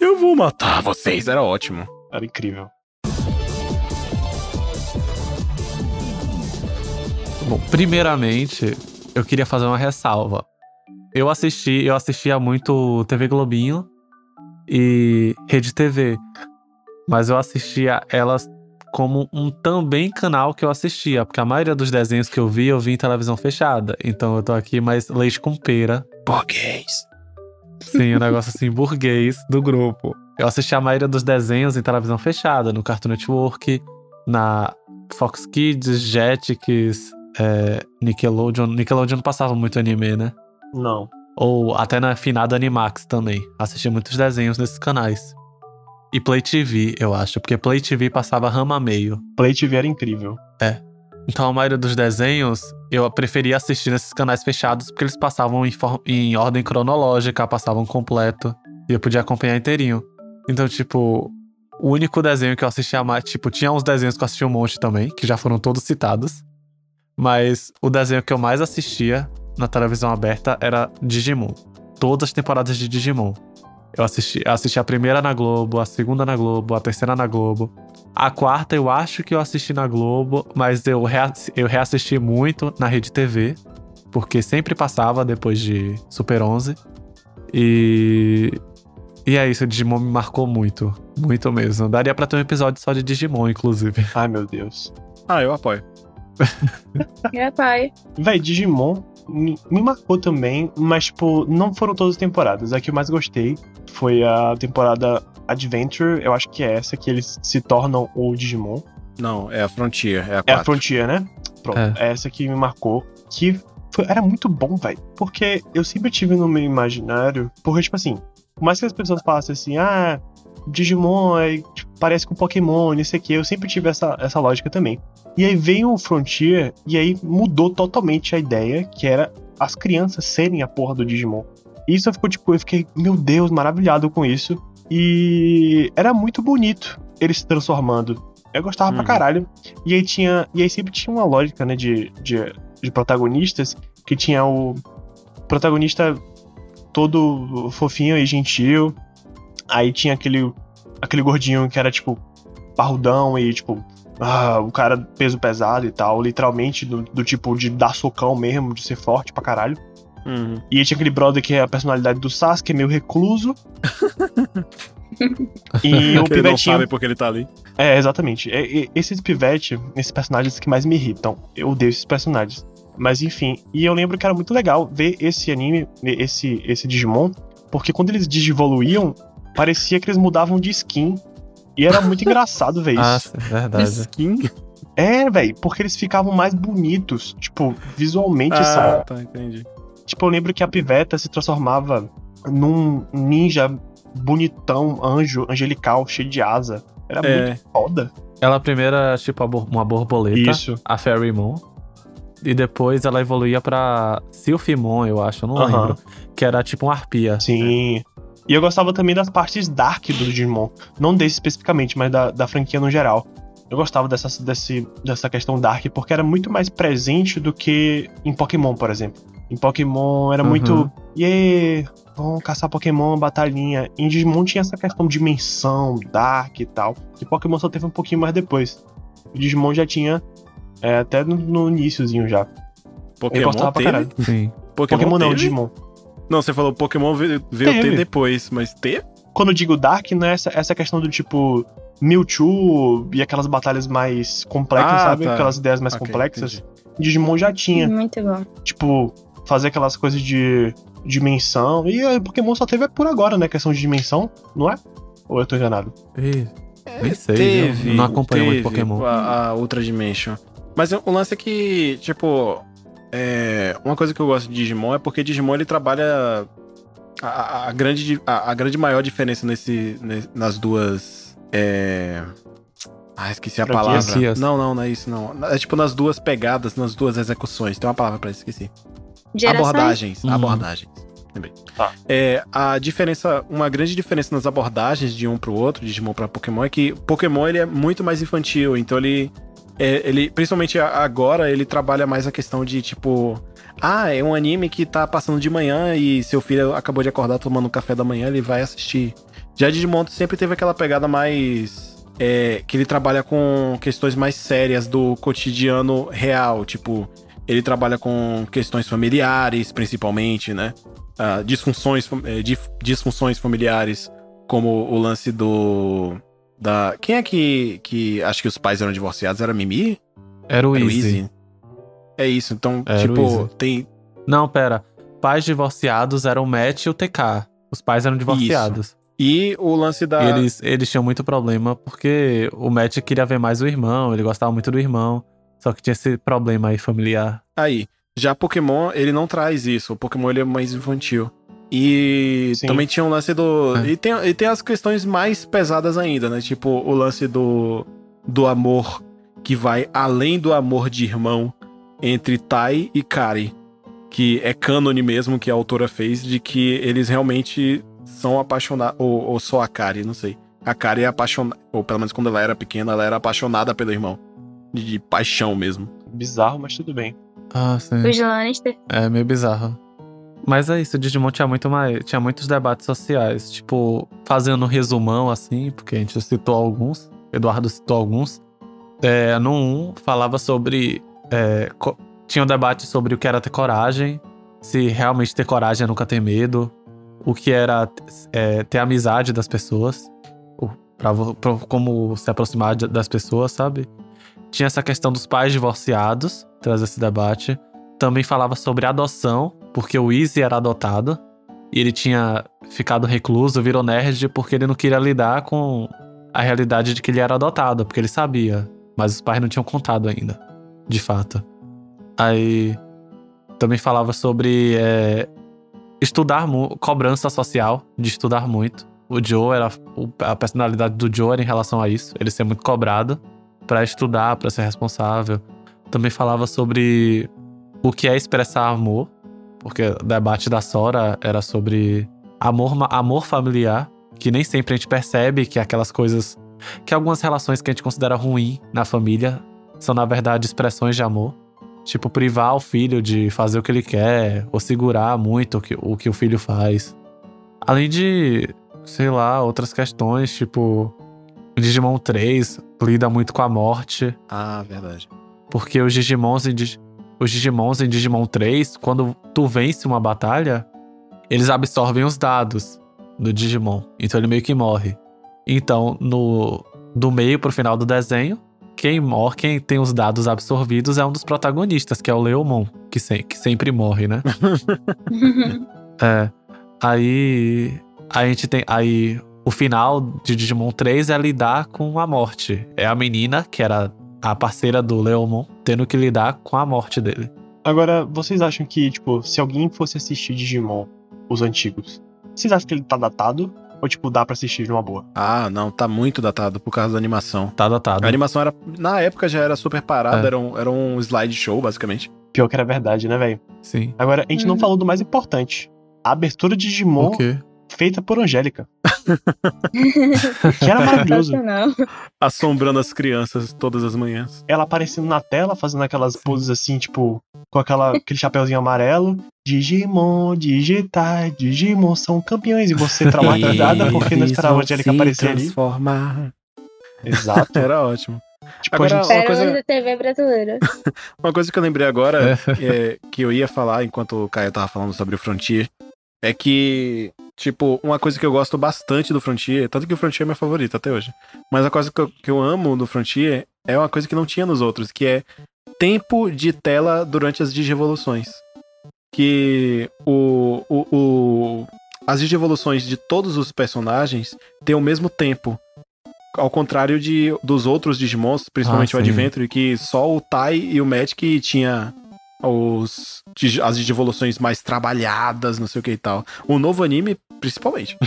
Eu vou matar vocês, era ótimo. Era incrível. Bom, primeiramente, eu queria fazer uma ressalva. Eu assisti, eu assistia muito T V Globinho e Rede T V, mas eu assistia elas como um também canal que eu assistia, porque a maioria dos desenhos que eu vi, eu vi em televisão fechada. Então eu tô aqui mais leite com pera. Burguês. Sim, um negócio assim, burguês do grupo. Eu assistia a maioria dos desenhos em televisão fechada, no Cartoon Network, na fox kids, Jetix... É, Nickelodeon. Nickelodeon não passava muito anime, né? Não. Ou até na finada Animax também. Assisti muitos desenhos nesses canais. E Play T V, eu acho. Porque Play T V passava rama meio. Play T V era incrível. É. Então a maioria dos desenhos, eu preferia assistir nesses canais fechados, porque eles passavam em, for- em ordem cronológica, passavam completo. E eu podia acompanhar inteirinho. Então, tipo... O único desenho que eu assistia mais... Tipo, tinha uns desenhos que eu assistia um monte também, que já foram todos citados. Mas o desenho que eu mais assistia na televisão aberta era Digimon. Todas as temporadas de Digimon. Eu assisti, assisti a primeira na Globo, a segunda na Globo, a terceira na Globo. A quarta eu acho que eu assisti na Globo, mas eu, reass, eu reassisti muito na Rede T V, porque sempre passava depois de Super onze. E... E é isso, o Digimon me marcou muito. Muito mesmo. Daria pra ter um episódio só de Digimon, inclusive. Ai, meu Deus. Ah, eu apoio. É, pai. Véi, Digimon me, me marcou também, mas, tipo, não foram todas as temporadas. A que eu mais gostei foi a temporada Adventure, eu acho que é essa que eles se tornam o Digimon. Não, é a Frontier. É a, é a Frontier, né? Pronto, é. É essa que me marcou, que foi, era muito bom, véi. Porque eu sempre tive no meu imaginário, porque, tipo assim, por mais que as pessoas falassem assim, ah, Digimon é, tipo, parece com Pokémon, não sei o que, eu sempre tive essa, essa lógica também. E aí veio o Frontier e aí mudou totalmente a ideia, que era as crianças serem a porra do Digimon. Isso eu, fico, tipo, eu fiquei, meu Deus, maravilhado com isso. E era muito bonito eles se transformando. Eu gostava uhum. pra caralho. E aí, tinha, e aí sempre tinha uma lógica, né, de, de, de protagonistas, que tinha o protagonista todo fofinho e gentil. Aí tinha aquele, aquele gordinho que era, tipo, parrudão e, tipo... Ah, o cara peso pesado e tal, literalmente do, do tipo de dar socão mesmo, de ser forte pra caralho. Uhum. E tinha aquele brother que é a personalidade do Sasuke, meio recluso. E o pivetinho... Ele não sabe porque ele tá ali. É, exatamente. É, é, esses pivetes, esses personagens que mais me irritam. Eu odeio esses personagens. Mas enfim, e eu lembro que era muito legal ver esse anime, esse, esse Digimon, porque quando eles digivoluíam, parecia que eles mudavam de skin. E era muito engraçado ver isso. Ah, verdade. Skin. É, velho, porque eles ficavam mais bonitos, tipo, visualmente, ah, sabe? Ah, tá, entendi. Tipo, eu lembro que a piveta se transformava num ninja bonitão, anjo, angelical, cheio de asa. Era é. muito foda. Ela primeiro era, tipo, uma borboleta. Isso. A Fairy Moon. E depois ela evoluía pra Sylphimon, eu acho, eu não uh-huh. lembro. Que era, tipo, uma arpia. Sim. E eu gostava também das partes dark do Digimon. Não desse especificamente, mas da, da franquia no geral. Eu gostava dessa, desse, dessa questão dark, porque era muito mais presente do que em Pokémon, por exemplo. Em Pokémon era uhum. muito... Yeah, vamos caçar Pokémon, batalhinha. Em Digimon tinha essa questão de dimensão, dark e tal. E Pokémon só teve um pouquinho mais depois. O Digimon já tinha... É, até no, no iniciozinho já. Pokémon eu gostava teve? Pra caralho. Sim. Pokémon, Pokémon não, Digimon. Não, você falou Pokémon veio ter depois, mas ter? Quando eu digo Dark, não é essa, essa questão do tipo Mewtwo e aquelas batalhas mais complexas, ah, sabe? Tá. Aquelas ideias mais okay, complexas. Entendi. Digimon já tinha. Muito bom. Tipo, fazer aquelas coisas de dimensão. E o Pokémon só teve por agora, né? Questão de dimensão, não é? Ou eu tô enganado? E, nem sei, teve, viu? Não acompanhou muito Pokémon. A, a Ultra Dimension. Mas o lance é que, tipo... É, uma coisa que eu gosto de Digimon é porque Digimon ele trabalha a, a, a, grande, a, a grande maior diferença nesse, nesse, nas duas... É... Ah, esqueci a palavra. Não, não, não é isso, não. É tipo nas duas pegadas, nas duas execuções. Tem uma palavra pra isso, esqueci. Gerações? Abordagens. Uhum. Abordagens. Lembrei. Ah. É, a diferença, uma grande diferença nas abordagens de um pro outro, de Digimon pra Pokémon, é que Pokémon ele é muito mais infantil, então ele... É, ele, principalmente agora, ele trabalha mais a questão de, tipo... Ah, é um anime que tá passando de manhã e seu filho acabou de acordar tomando um café da manhã, ele vai assistir. Já Digimon sempre teve aquela pegada mais... É, que ele trabalha com questões mais sérias do cotidiano real, tipo... Ele trabalha com questões familiares, principalmente, né? Ah, disfunções, disfunções familiares, como o lance do... Da... Quem é que, que... Acho que os pais eram divorciados? Era Mimi? Era o, era Easy. o Easy. É isso, então, era tipo, tem... Não, pera. Pais divorciados eram o Matt e o T K. Os pais eram divorciados. Isso. E o lance da... Eles, eles tinham muito problema porque o Matt queria ver mais o irmão, ele gostava muito do irmão. Só que tinha esse problema aí familiar. Aí, já Pokémon, ele não traz isso. O Pokémon, ele é mais infantil. E Sim. também tinha um lance do... É. E, tem, e tem as questões mais pesadas ainda, né? Tipo, o lance do, do amor que vai além do amor de irmão entre Tai e Kari. Que é cânone mesmo, que a autora fez, de que eles realmente são apaixonados... Ou, ou só a Kari, não sei. A Kari é apaixonada... Ou pelo menos quando ela era pequena, ela era apaixonada pelo irmão. De, de paixão mesmo. Bizarro, mas tudo bem. Ah, sim. Os Lannister. É, meio bizarro. Mas é isso, o Digimon tinha, muito mais, tinha muitos debates sociais. Tipo, fazendo um resumão assim, porque a gente citou alguns, Eduardo citou alguns. É, no um, falava sobre... É, co- tinha um debate sobre o que era ter coragem, se realmente ter coragem é nunca ter medo, o que era é, ter amizade das pessoas, pra, pra, como se aproximar de, das pessoas, sabe? Tinha essa questão dos pais divorciados, trazer esse debate. Também falava sobre adoção, porque o Easy era adotado e ele tinha ficado recluso, virou nerd, porque ele não queria lidar com a realidade de que ele era adotado, porque ele sabia, mas os pais não tinham contado ainda, de fato. Aí também falava sobre é, estudar, mu- cobrança social, de estudar muito. O Joe era, a personalidade do Joe era em relação a isso, ele ser muito cobrado pra estudar, pra ser responsável. Também falava sobre o que é expressar amor, porque o debate da Sora era sobre amor, amor familiar, que nem sempre a gente percebe que aquelas coisas, que algumas relações que a gente considera ruim na família são, na verdade, expressões de amor. Tipo, privar o filho de fazer o que ele quer, ou segurar muito o que o, que o filho faz. Além de, sei lá, outras questões, tipo, Digimon três lida muito com a morte. Ah, verdade. Porque os Digimons... Os Digimons em Digimon três, quando tu vence uma batalha, eles absorvem os dados do Digimon. Então ele meio que morre. Então, no, do meio pro final do desenho, quem morre, quem tem os dados absorvidos é um dos protagonistas, que é o Leomon, que, se, que sempre morre, né? é. Aí a gente tem... Aí o final de Digimon três é lidar com a morte. É a menina, que era... a parceira do Leomon, tendo que lidar com a morte dele. Agora, vocês acham que, tipo, se alguém fosse assistir Digimon, os antigos, vocês acham que ele tá datado? Ou, tipo, dá pra assistir de uma boa? Ah, não, tá muito datado por causa da animação. Tá datado. A animação era, na época já era super parada, é. era, um, era um slideshow, basicamente. Pior que era verdade, né, velho? Sim. Agora, a gente hum. não falou do mais importante. A abertura de Digimon... O quê? Feita por Angélica. Que era maravilhoso. Assombrando as crianças todas as manhãs. Ela aparecendo na tela, fazendo aquelas poses assim, tipo, com aquela, aquele chapeuzinho amarelo. Digimon, Digitai, Digimon são campeões. E você traumatizada porque não esperava a Angélica aparecer ali. Transformar. Exato. Era ótimo. Tipo, agora, a gente... uma coisa... da T V brasileira. Uma coisa que eu lembrei agora, é, que eu ia falar enquanto o Caio tava falando sobre o Frontier, é que... Tipo, uma coisa que eu gosto bastante do Frontier, tanto que o Frontier é meu favorito até hoje, mas a coisa que eu, que eu amo do Frontier é uma coisa que não tinha nos outros, que é tempo de tela durante as digievoluções. que o, o, o, as digievoluções de todos os personagens têm o mesmo tempo. Ao contrário de, dos outros Digimons, principalmente ah, o Adventure, que só o Tai e o Magic tinha os, as digievoluções mais trabalhadas, não sei o que e tal. O novo anime, principalmente.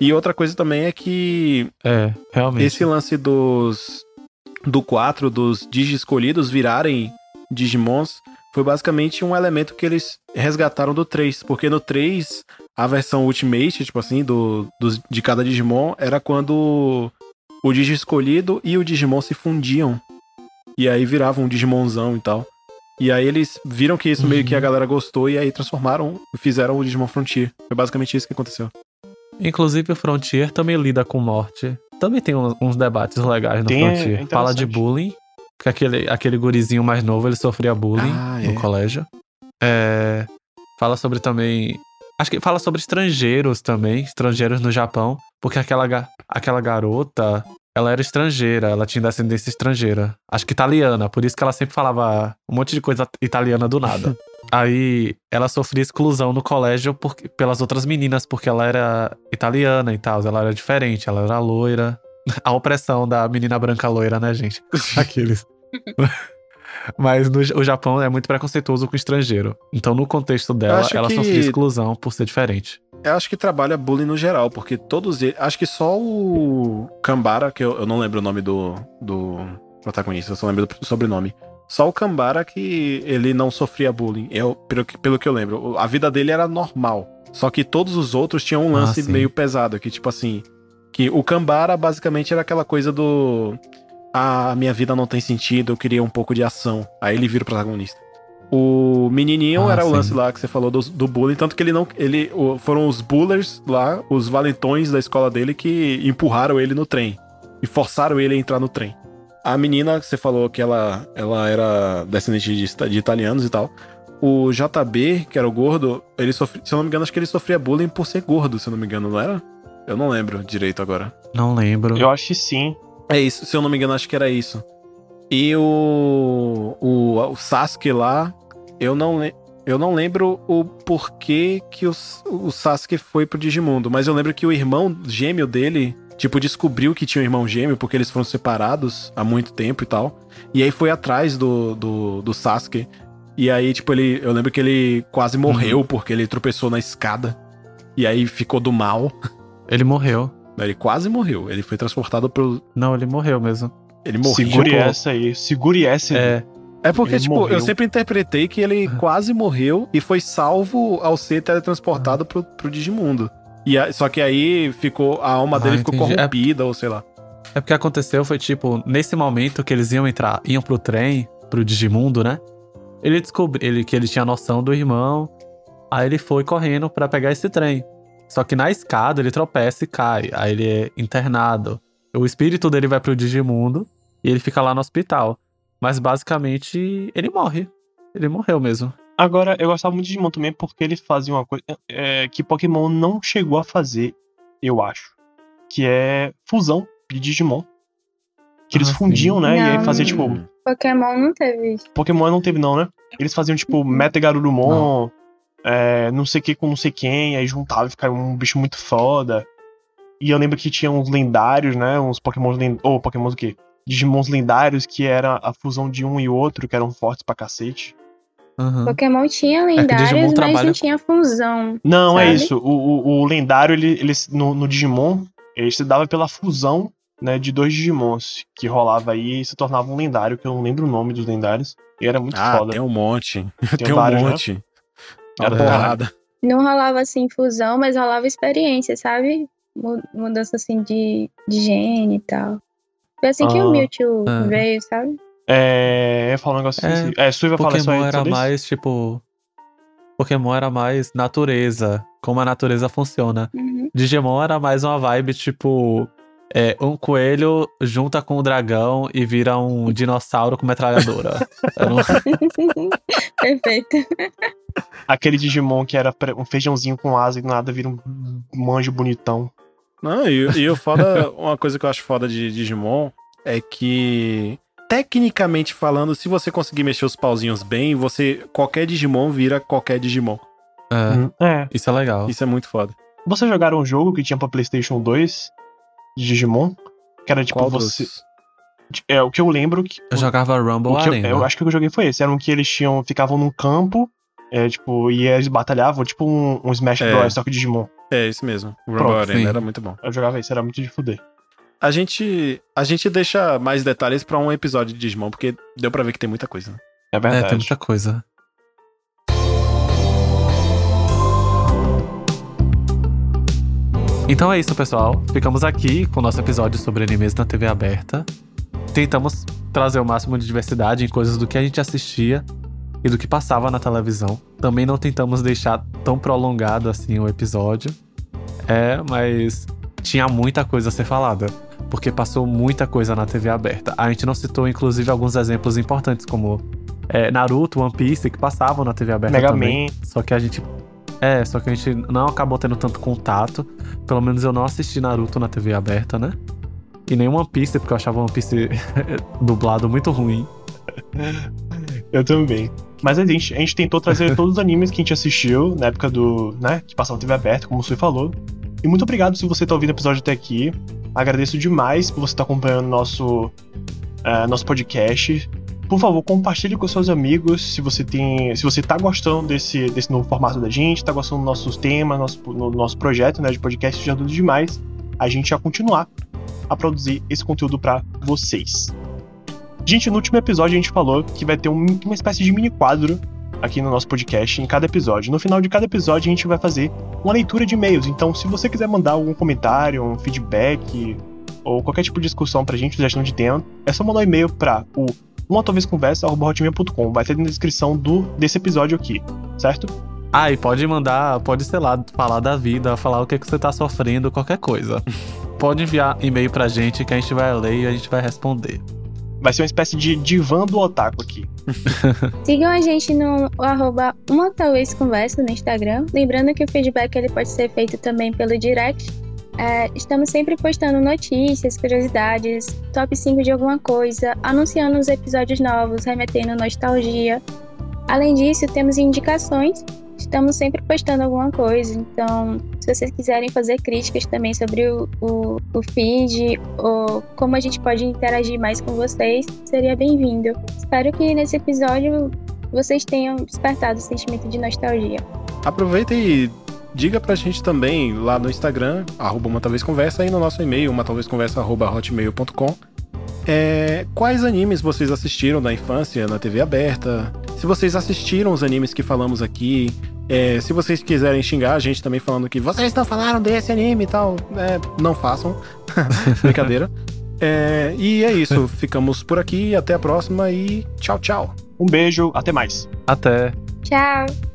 E outra coisa também é que... É, realmente. Esse lance dos... Do quatro, dos Digi escolhidos virarem Digimons, foi basicamente um elemento que eles resgataram do três. Porque no três, a versão Ultimate, tipo assim, do, do, de cada Digimon, era quando... O Digi escolhido e o Digimon se fundiam. E aí viravam um Digimonzão e tal. E aí eles viram que isso uhum. meio que a galera gostou e aí transformaram e fizeram o Digimon Frontier. Foi basicamente isso que aconteceu. Inclusive o Frontier também lida com morte. Também tem uns, uns debates legais no tem, Frontier. É Fala de bullying. Porque aquele, aquele gurizinho mais novo, ele sofria bullying ah, no é. colégio. É, fala sobre também... Acho que fala sobre estrangeiros também, estrangeiros no Japão, porque aquela, ga- aquela garota, ela era estrangeira, ela tinha descendência estrangeira, acho que italiana, por isso que ela sempre falava um monte de coisa italiana do nada. Aí ela sofria exclusão no colégio por, pelas outras meninas, porque ela era italiana e tal, ela era diferente, ela era loira. A opressão da menina branca loira, né, gente? Aqueles... Mas no, o Japão é muito preconceituoso com o estrangeiro. Então, no contexto dela, ela que... sofreu exclusão por ser diferente. Eu acho que trabalha bullying no geral, porque todos eles... Acho que só o Kambara, que eu, eu não lembro o nome do, do protagonista, eu só lembro do sobrenome. Só o Kambara que ele não sofria bullying, eu, pelo, pelo que eu lembro. A vida dele era normal. Só que todos os outros tinham um lance ah, meio pesado, que tipo assim... Que o Kambara basicamente era aquela coisa do... Ah, minha vida não tem sentido, eu queria um pouco de ação. Aí ele vira o protagonista. O menininho ah, era sim. o lance lá que você falou do, do bullying, tanto que ele não... Ele, o, foram os bullers lá, os valentões da escola dele que empurraram ele no trem. E forçaram ele a entrar no trem. A menina, que você falou que ela, ela era descendente de, de italianos e tal. O J B, que era o gordo, ele sofre, se eu não me engano, acho que ele sofria bullying por ser gordo, se eu não me engano, não era? Eu não lembro direito agora. Não lembro. Eu acho que sim. É isso, se eu não me engano, acho que era isso. E o, o, o Sasuke lá, eu não, le, eu não lembro o porquê que o, o Sasuke foi pro Digimundo, mas eu lembro que o irmão gêmeo dele, tipo, descobriu que tinha um irmão gêmeo, porque eles foram separados há muito tempo e tal, e aí foi atrás do, do, do Sasuke, e aí, tipo, ele, eu lembro que ele quase morreu, uhum. porque ele tropeçou na escada, e aí ficou do mal. Ele morreu. Ele quase morreu. Ele foi transportado pro... Não, ele morreu mesmo. Ele morreu. Segure essa aí. Segure essa aí. É, é porque, ele tipo, morreu. Eu sempre interpretei que ele quase morreu e foi salvo ao ser teletransportado pro, pro Digimundo. E a, só que aí ficou... A alma ah, dele ficou entendi. corrompida, é, ou sei lá. É porque aconteceu, foi tipo... Nesse momento que eles iam entrar... Iam pro trem, pro Digimundo, né? Ele descobriu ele, que ele tinha noção do irmão. Aí ele foi correndo pra pegar esse trem. Só que na escada ele tropeça e cai. Aí ele é internado. O espírito dele vai pro Digimundo e ele fica lá no hospital. Mas basicamente ele morre. Ele morreu mesmo. Agora, eu gostava muito de Digimon também porque ele fazia uma coisa é, que Pokémon não chegou a fazer, eu acho. Que é fusão de Digimon. Que eles ah, fundiam, sim. né? Não, e aí fazia tipo... Pokémon não teve. Pokémon não teve não, né? Eles faziam tipo Meta Garurumon... Não. É, não sei o que com não sei quem, aí juntava e ficava um bicho muito foda. E eu lembro que tinha uns lendários, né? Uns Pokémons lendários. Ou oh, Pokémons o quê? Digimons lendários, que era a fusão de um e outro, que eram fortes pra cacete. Uhum. Pokémon tinha lendários, é mas trabalha... não tinha fusão. Não, sabe? É isso. O, o, o lendário, ele, ele no, no Digimon, ele se dava pela fusão, né, de dois Digimons que rolava aí e se tornava um lendário, que eu não lembro o nome dos lendários. E era muito ah, foda. Ah, tem um monte. Tem, tem um vários, monte. Né? Era porrada. Não rolava assim fusão, mas rolava experiência, sabe? Mudança assim de, de gene e tal. Foi assim ah, que o Mewtwo é. veio, sabe? É, eu ia falar um negócio assim. É, é Sui vai falar só isso. Pokémon era mais tipo. Pokémon era mais natureza, como a natureza funciona. Uhum. Digimon era mais uma vibe tipo. É, um coelho junta com um dragão e vira um dinossauro com metralhadora. Um... Perfeito. Aquele Digimon que era um feijãozinho com asa e do nada vira um manjo bonitão. Não, e, e eu foda, uma coisa que eu acho foda de Digimon é que tecnicamente falando, se você conseguir mexer os pauzinhos bem, você qualquer Digimon vira qualquer Digimon. É, hum, é. Isso é legal. Isso é muito foda. Vocês jogaram um jogo que tinha pra PlayStation dois de Digimon? Que era tipo Qual você... Dos? É, o que eu lembro que... Eu jogava Rumble Arena. Eu, eu acho que o que eu joguei foi esse. Era um que eles tinham... Ficavam num campo, é, tipo... E eles batalhavam, tipo um, um Smash é. Bros, só que Digimon. É, isso mesmo. O Rumble Pronto, Arena sim. era muito bom. Eu jogava isso, era muito de fuder. A gente, a gente deixa mais detalhes pra um episódio de Digimon, porque deu pra ver que tem muita coisa, né? É verdade. É, tem muita coisa. Então é isso, pessoal. Ficamos aqui com o nosso episódio sobre animes na T V aberta. Tentamos trazer o máximo de diversidade em coisas do que a gente assistia e do que passava na televisão. Também não tentamos deixar tão prolongado assim o episódio. É, mas tinha muita coisa a ser falada, porque passou muita coisa na T V aberta. A gente não citou, inclusive, alguns exemplos importantes, como é, Naruto, One Piece, que passavam na T V aberta Mega também. Man. Só que a gente... É, só que a gente não acabou tendo tanto contato. Pelo menos eu não assisti Naruto na T V aberta, né? E nem One Piece, porque eu achava One Piece dublado muito ruim. Eu também. Mas a gente, a gente tentou trazer todos os animes que a gente assistiu na época do... né, que passava na T V aberta, como o Sui falou. E muito obrigado se você tá ouvindo o episódio até aqui. Agradeço demais por você estar acompanhando nosso, uh, nosso podcast. Por favor, compartilhe com seus amigos se você tem, se você tá gostando desse, desse novo formato da gente, tá gostando dos nossos temas, nosso, no, nosso projeto, né, de podcast, já tudo demais. A gente vai continuar a produzir esse conteúdo pra vocês. Gente, no último episódio a gente falou que vai ter um, uma espécie de mini quadro aqui no nosso podcast, em cada episódio. No final de cada episódio a gente vai fazer uma leitura de e-mails. Então, se você quiser mandar algum comentário, um feedback ou qualquer tipo de discussão pra gente, sugestão de tema, é só mandar um e-mail pra o uma talvez conversa arroba hotmail ponto com. Vai ter na descrição do, desse episódio aqui, certo? Ah, e pode mandar, pode, sei lá, falar da vida, falar o que, que você tá sofrendo, qualquer coisa. Pode enviar e-mail pra gente que a gente vai ler e a gente vai responder. Vai ser uma espécie de divã do otaku aqui. Sigam a gente no arroba uma talvez conversa no Instagram. Lembrando que o feedback ele pode ser feito também pelo direct. É, estamos sempre postando notícias, curiosidades, top cinco de alguma coisa, anunciando os episódios novos, remetendo nostalgia. Além disso, temos indicações, estamos sempre postando alguma coisa. Então, se vocês quiserem fazer críticas também sobre o, o, o feed, ou como a gente pode interagir mais com vocês, seria bem-vindo. Espero que nesse episódio vocês tenham despertado o sentimento de nostalgia. Aproveita e diga pra gente também lá no Instagram, arroba uma talvez conversa, e no nosso e-mail, uma talvez conversa, arroba hotmail ponto com, é, quais animes vocês assistiram na infância, na T V aberta, se vocês assistiram os animes que falamos aqui, é, se vocês quiserem xingar a gente também falando que vocês não falaram desse anime e tal, é, não façam, brincadeira. É, e é isso, ficamos por aqui, até a próxima e tchau, tchau. Um beijo, até mais. Até. Tchau.